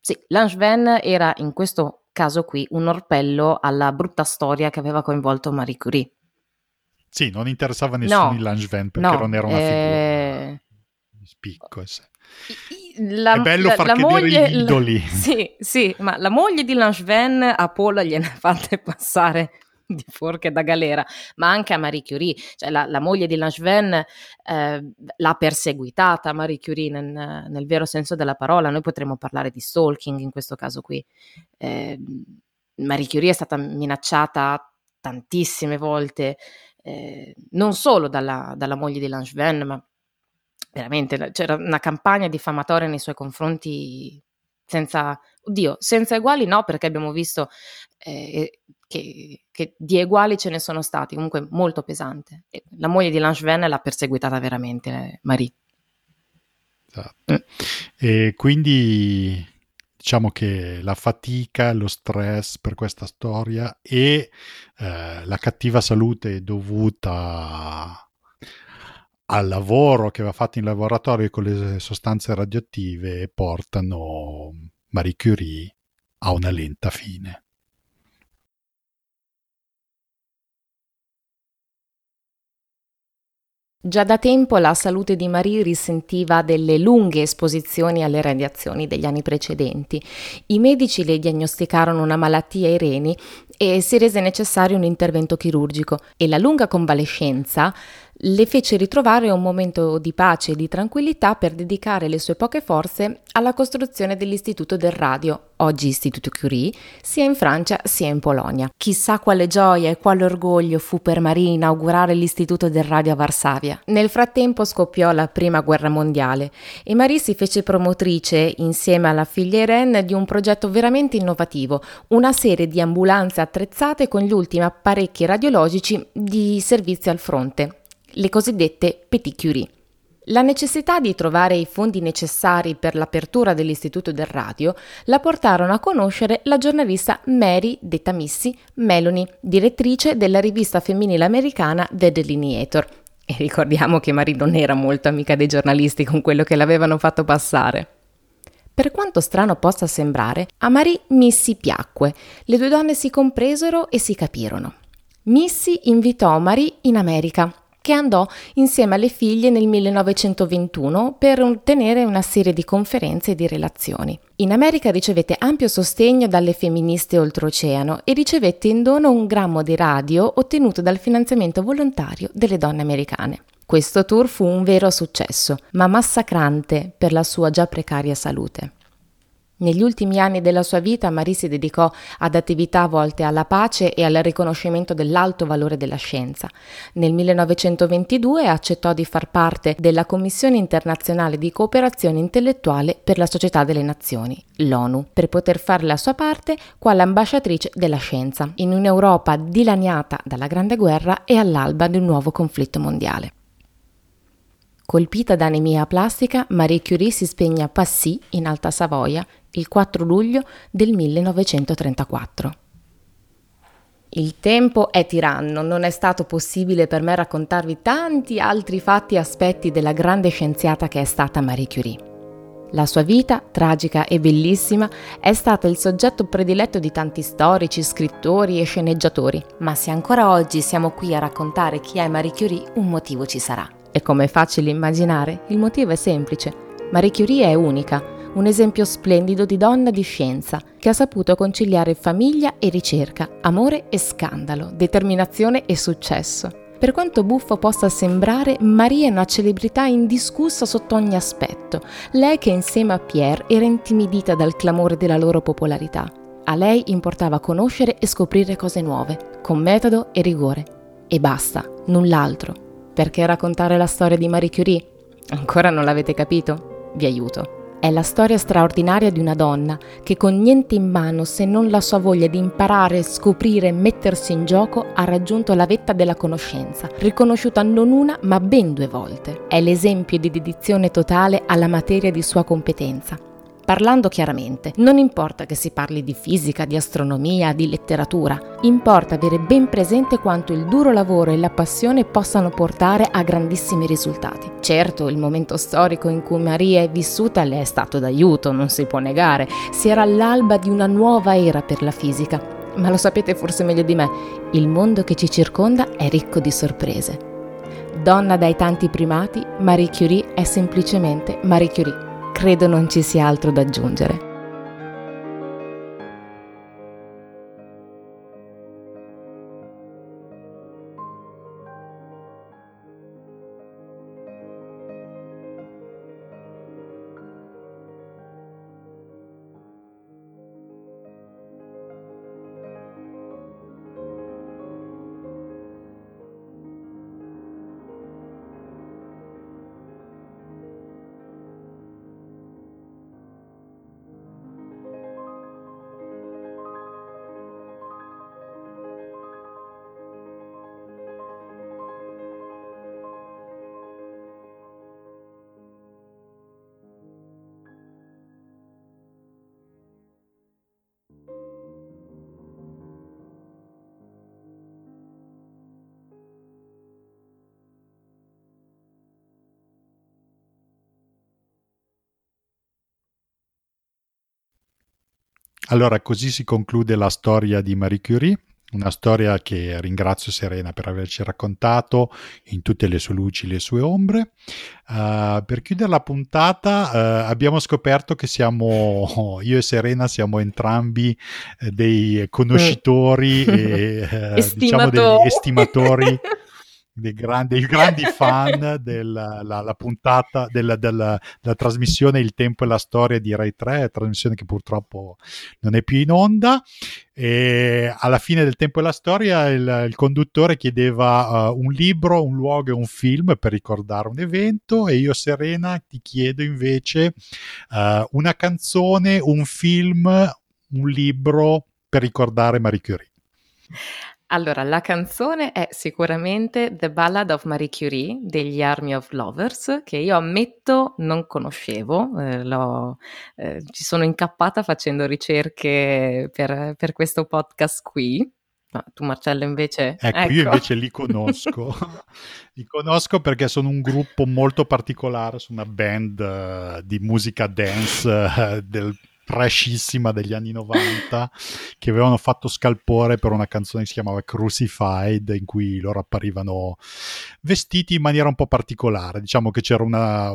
Sì, Langevin era in questo caso qui un orpello alla brutta storia che aveva coinvolto Marie Curie. Sì, non interessava nessuno di no, Langevin perché no, non era una eh... figura di spicco. La, È bello la, far la che moglie, dire gli idoli. La, sì, sì, ma la moglie di Langevin a Paul gliene ha fatte passare di forche da galera, ma anche a Marie Curie, cioè la, la moglie di Langevin eh, l'ha perseguitata Marie Curie nel, nel vero senso della parola. Noi potremmo parlare di stalking in questo caso qui. eh, Marie Curie è stata minacciata tantissime volte, eh, non solo dalla, dalla moglie di Langevin, ma veramente c'era una campagna diffamatoria nei suoi confronti senza, oddio, senza uguali no, perché abbiamo visto eh, Che, che di uguali ce ne sono stati, comunque molto pesante. La moglie di Langevin l'ha perseguitata veramente, eh, Marie. Esatto. Mm. E quindi diciamo che la fatica, lo stress per questa storia e eh, la cattiva salute dovuta al lavoro che va fatto in laboratorio con le sostanze radioattive portano Marie Curie a una lenta fine. Già da tempo la salute di Marie risentiva delle lunghe esposizioni alle radiazioni degli anni precedenti. I medici le diagnosticarono una malattia ai reni e si rese necessario un intervento chirurgico, e la lunga convalescenza le fece ritrovare un momento di pace e di tranquillità per dedicare le sue poche forze alla costruzione dell'Istituto del Radio, oggi Istituto Curie, sia in Francia sia in Polonia. Chissà quale gioia e quale orgoglio fu per Marie inaugurare l'Istituto del Radio a Varsavia. Nel frattempo scoppiò la Prima Guerra Mondiale e Marie si fece promotrice, insieme alla figlia Irène, di un progetto veramente innovativo, una serie di ambulanze attrezzate con gli ultimi apparecchi radiologici di servizio al fronte, le cosiddette Petit Curie. La necessità di trovare i fondi necessari per l'apertura dell'Istituto del Radio la portarono a conoscere la giornalista Mary, detta Missy, Melony, direttrice della rivista femminile americana The Delineator. E ricordiamo che Marie non era molto amica dei giornalisti, con quello che l'avevano fatto passare. Per quanto strano possa sembrare, a Marie Missy piacque. Le due donne si compresero e si capirono. Missy invitò Marie in America, che andò insieme alle figlie nel millenovecentoventuno per ottenere una serie di conferenze e di relazioni. In America ricevette ampio sostegno dalle femministe oltreoceano e ricevette in dono un grammo di radio ottenuto dal finanziamento volontario delle donne americane. Questo tour fu un vero successo, ma massacrante per la sua già precaria salute. Negli ultimi anni della sua vita Marie si dedicò ad attività volte alla pace e al riconoscimento dell'alto valore della scienza. Nel millenovecentoventidue accettò di far parte della Commissione Internazionale di Cooperazione Intellettuale per la Società delle Nazioni, l'ONU, per poter fare la sua parte quale ambasciatrice della scienza in un'Europa dilaniata dalla Grande Guerra e all'alba di un nuovo conflitto mondiale. Colpita da anemia plastica, Marie Curie si spegne a Passy, in Alta Savoia, il quattro luglio del millenovecentotrentaquattro. Il tempo è tiranno, non è stato possibile per me raccontarvi tanti altri fatti e aspetti della grande scienziata che è stata Marie Curie. La sua vita, tragica e bellissima, è stata il soggetto prediletto di tanti storici, scrittori e sceneggiatori. Ma se ancora oggi siamo qui a raccontare chi è Marie Curie, un motivo ci sarà. E come è facile immaginare, il motivo è semplice. Marie Curie è unica, un esempio splendido di donna di scienza, che ha saputo conciliare famiglia e ricerca, amore e scandalo, determinazione e successo. Per quanto buffo possa sembrare, Marie è una celebrità indiscussa sotto ogni aspetto, lei che insieme a Pierre era intimidita dal clamore della loro popolarità. A lei importava conoscere e scoprire cose nuove, con metodo e rigore. E basta, null'altro. Perché raccontare la storia di Marie Curie? Ancora non l'avete capito? Vi aiuto. È la storia straordinaria di una donna che con niente in mano se non la sua voglia di imparare, scoprire e mettersi in gioco ha raggiunto la vetta della conoscenza, riconosciuta non una ma ben due volte. È l'esempio di dedizione totale alla materia di sua competenza. Parlando chiaramente, non importa che si parli di fisica, di astronomia, di letteratura, importa avere ben presente quanto il duro lavoro e la passione possano portare a grandissimi risultati. Certo, il momento storico in cui Marie è vissuta le è stato d'aiuto, non si può negare, si era all'alba di una nuova era per la fisica, ma lo sapete forse meglio di me, il mondo che ci circonda è ricco di sorprese. Donna dai tanti primati, Marie Curie è semplicemente Marie Curie. Credo non ci sia altro da aggiungere. Allora, così si conclude la storia di Marie Curie, una storia che ringrazio Serena per averci raccontato in tutte le sue luci e le sue ombre. Uh, per chiudere la puntata uh, abbiamo scoperto che siamo, io e Serena siamo entrambi eh, dei conoscitori e eh, diciamo degli estimatori. Dei grandi, dei grandi fan della la, la puntata della, della, della trasmissione Il Tempo e la Storia di Rai tre, trasmissione che purtroppo non è più in onda. E alla fine del Tempo e la Storia il, il conduttore chiedeva uh, un libro, un luogo e un film per ricordare un evento, e io, Serena, ti chiedo invece uh, una canzone, un film, un libro per ricordare Marie Curie. Allora, la canzone è sicuramente The Ballad of Marie Curie degli Army of Lovers, che io ammetto non conoscevo, eh, l'ho, eh, ci sono incappata facendo ricerche per, per questo podcast qui. No, tu, Marcello, invece... Ecco, ecco, io invece li conosco, li conosco perché sono un gruppo molto particolare, sono una band uh, di musica dance uh, del... trashissima degli anni novanta che avevano fatto scalpore per una canzone che si chiamava Crucified, in cui loro apparivano vestiti in maniera un po' particolare, diciamo che c'era una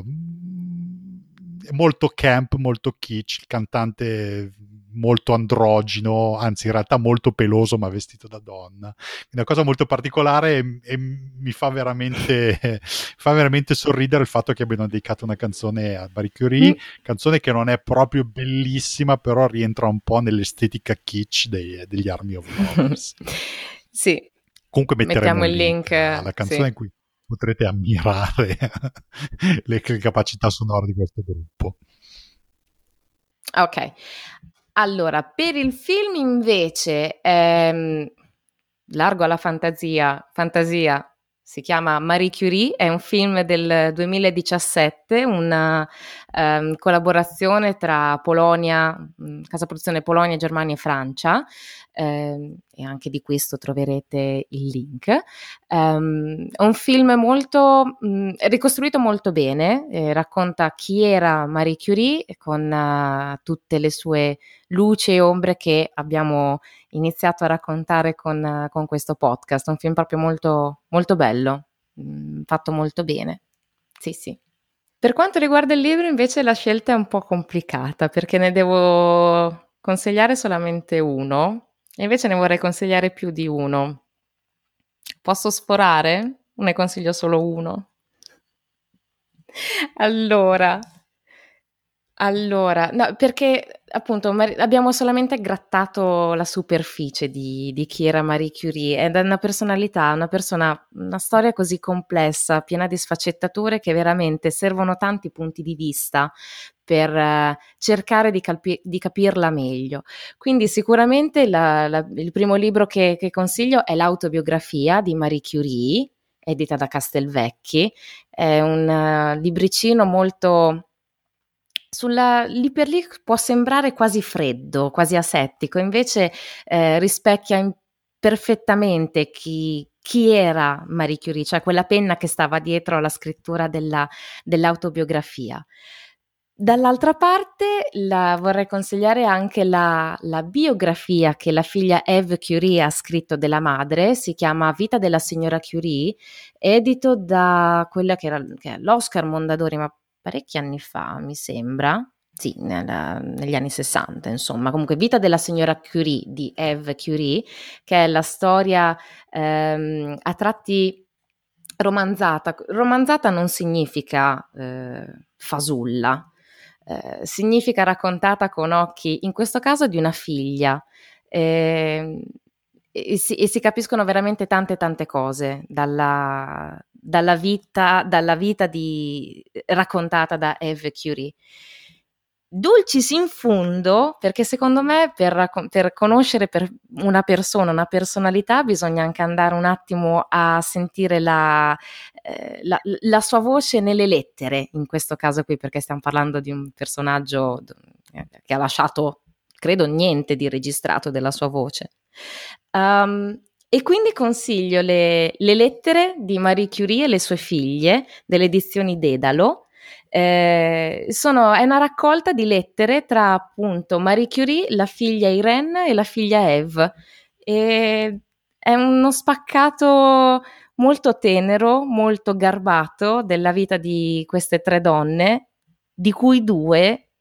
molto camp, molto kitsch, il cantante molto androgino, anzi in realtà molto peloso ma vestito da donna, una cosa molto particolare, e, e mi fa veramente fa veramente sorridere il fatto che abbiano dedicato una canzone a Marie Curie, mm. canzone che non è proprio bellissima però rientra un po' nell'estetica kitsch dei, degli Army of Lovers. Sì, comunque metteremo mettiamo il link, link alla canzone, sì, in cui potrete ammirare le, le capacità sonore di questo gruppo. Ok. Allora, per il film invece, ehm, largo alla fantasia, fantasia, si chiama Marie Curie, è un film del duemiladiciassette, una ehm, collaborazione tra Polonia, casa produzione Polonia, Germania e Francia, eh, e anche di questo troverete il link. Um, è un film molto mh, ricostruito molto bene, eh, racconta chi era Marie Curie con uh, tutte le sue luci e ombre che abbiamo iniziato a raccontare con, uh, con questo podcast. Un film proprio molto, molto bello, mh, fatto molto bene. Sì, sì. Per quanto riguarda il libro, invece, la scelta è un po' complicata, perché ne devo consigliare solamente uno, e invece ne vorrei consigliare più di uno. Posso sforare? Ne consiglio solo uno. Allora, allora, no, perché appunto Mar- abbiamo solamente grattato la superficie di, di chi era Marie Curie, ed è una personalità, una persona, una storia così complessa, piena di sfaccettature, che veramente servono tanti punti di vista per eh, cercare di, calpi- di capirla meglio. Quindi sicuramente la, la, il primo libro che, che consiglio è l'autobiografia di Marie Curie, edita da Castelvecchi. È un uh, libricino molto... Sulla, lì per lì può sembrare quasi freddo, quasi asettico, invece eh, rispecchia in, perfettamente chi, chi era Marie Curie, cioè quella penna che stava dietro alla scrittura della, dell'autobiografia. Dall'altra parte la, vorrei consigliare anche la, la biografia che la figlia Eve Curie ha scritto della madre, si chiama Vita della signora Curie, edito da quella che era che l'Oscar Mondadori, ma parecchi anni fa, mi sembra, sì, nella, negli anni sessanta, insomma. Comunque, Vita della signora Curie di Eve Curie, che è la storia ehm, a tratti romanzata. Romanzata non significa eh, fasulla, eh, significa raccontata con occhi, in questo caso di una figlia, eh, e, si, e si capiscono veramente tante tante cose dalla... Dalla vita, dalla vita di, raccontata da Eve Curie. Dulcis in fundo, perché secondo me per, per conoscere per una persona, una personalità, bisogna anche andare un attimo a sentire la, eh, la, la sua voce nelle lettere, in questo caso qui, perché stiamo parlando di un personaggio che ha lasciato, credo, niente di registrato della sua voce. Um, E quindi consiglio le, le lettere di Marie Curie e le sue figlie, delle edizioni Dedalo. Eh, sono, è una raccolta di lettere tra appunto Marie Curie, la figlia Irène e la figlia Eve. E è uno spaccato molto tenero, molto garbato della vita di queste tre donne, di cui due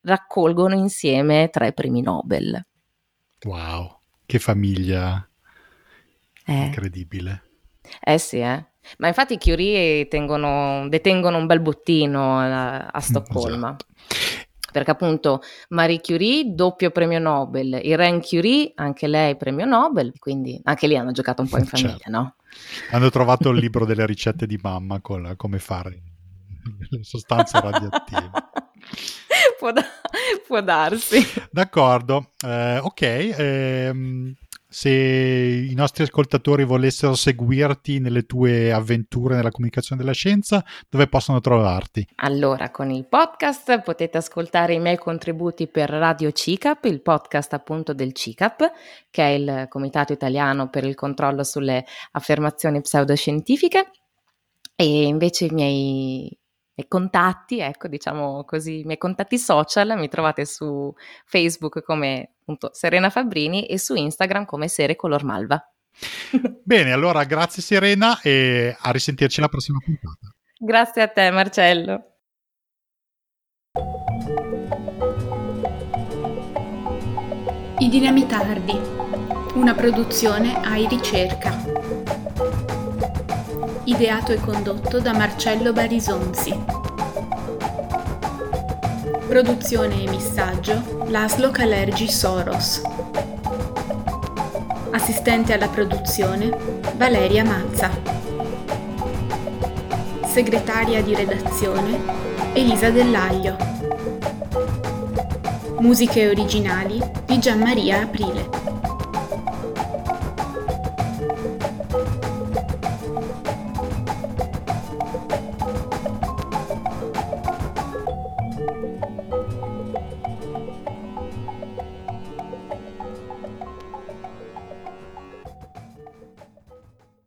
raccolgono insieme tre premi Nobel. Wow, che famiglia! Eh. Incredibile. Eh sì, eh. Ma infatti i Curie tengono, detengono un bel bottino a, a Stoccolma. Esatto. Perché appunto Marie Curie, doppio premio Nobel, Irène Curie, anche lei premio Nobel, quindi anche lì hanno giocato un po' in famiglia, certo. No? Hanno trovato il libro delle ricette di mamma con la, come fare le sostanze radioattive. Può, da- può darsi. D'accordo, eh, ok. Ehm... Se i nostri ascoltatori volessero seguirti nelle tue avventure nella comunicazione della scienza, dove possono trovarti? Allora, con il podcast potete ascoltare i miei contributi per Radio C I C A P, il podcast appunto del C I C A P, che è il Comitato Italiano per il Controllo sulle Affermazioni Pseudoscientifiche, e invece i miei... I contatti, ecco, diciamo così, i miei contatti social mi trovate su Facebook come appunto Serena Fabbrini e su Instagram come Sere Color Malva. Bene, allora grazie Serena e a risentirci alla prossima puntata. Grazie a te Marcello. I Dinamitardi, una produzione A I Ricerca. Ideato e condotto da Marcello Barisonzi. Produzione e missaggio Laszlo Kalergi Soros. Assistente alla produzione Valeria Mazza. Segretaria di redazione Elisa Dell'Aglio. Musiche originali di Gianmaria Aprile.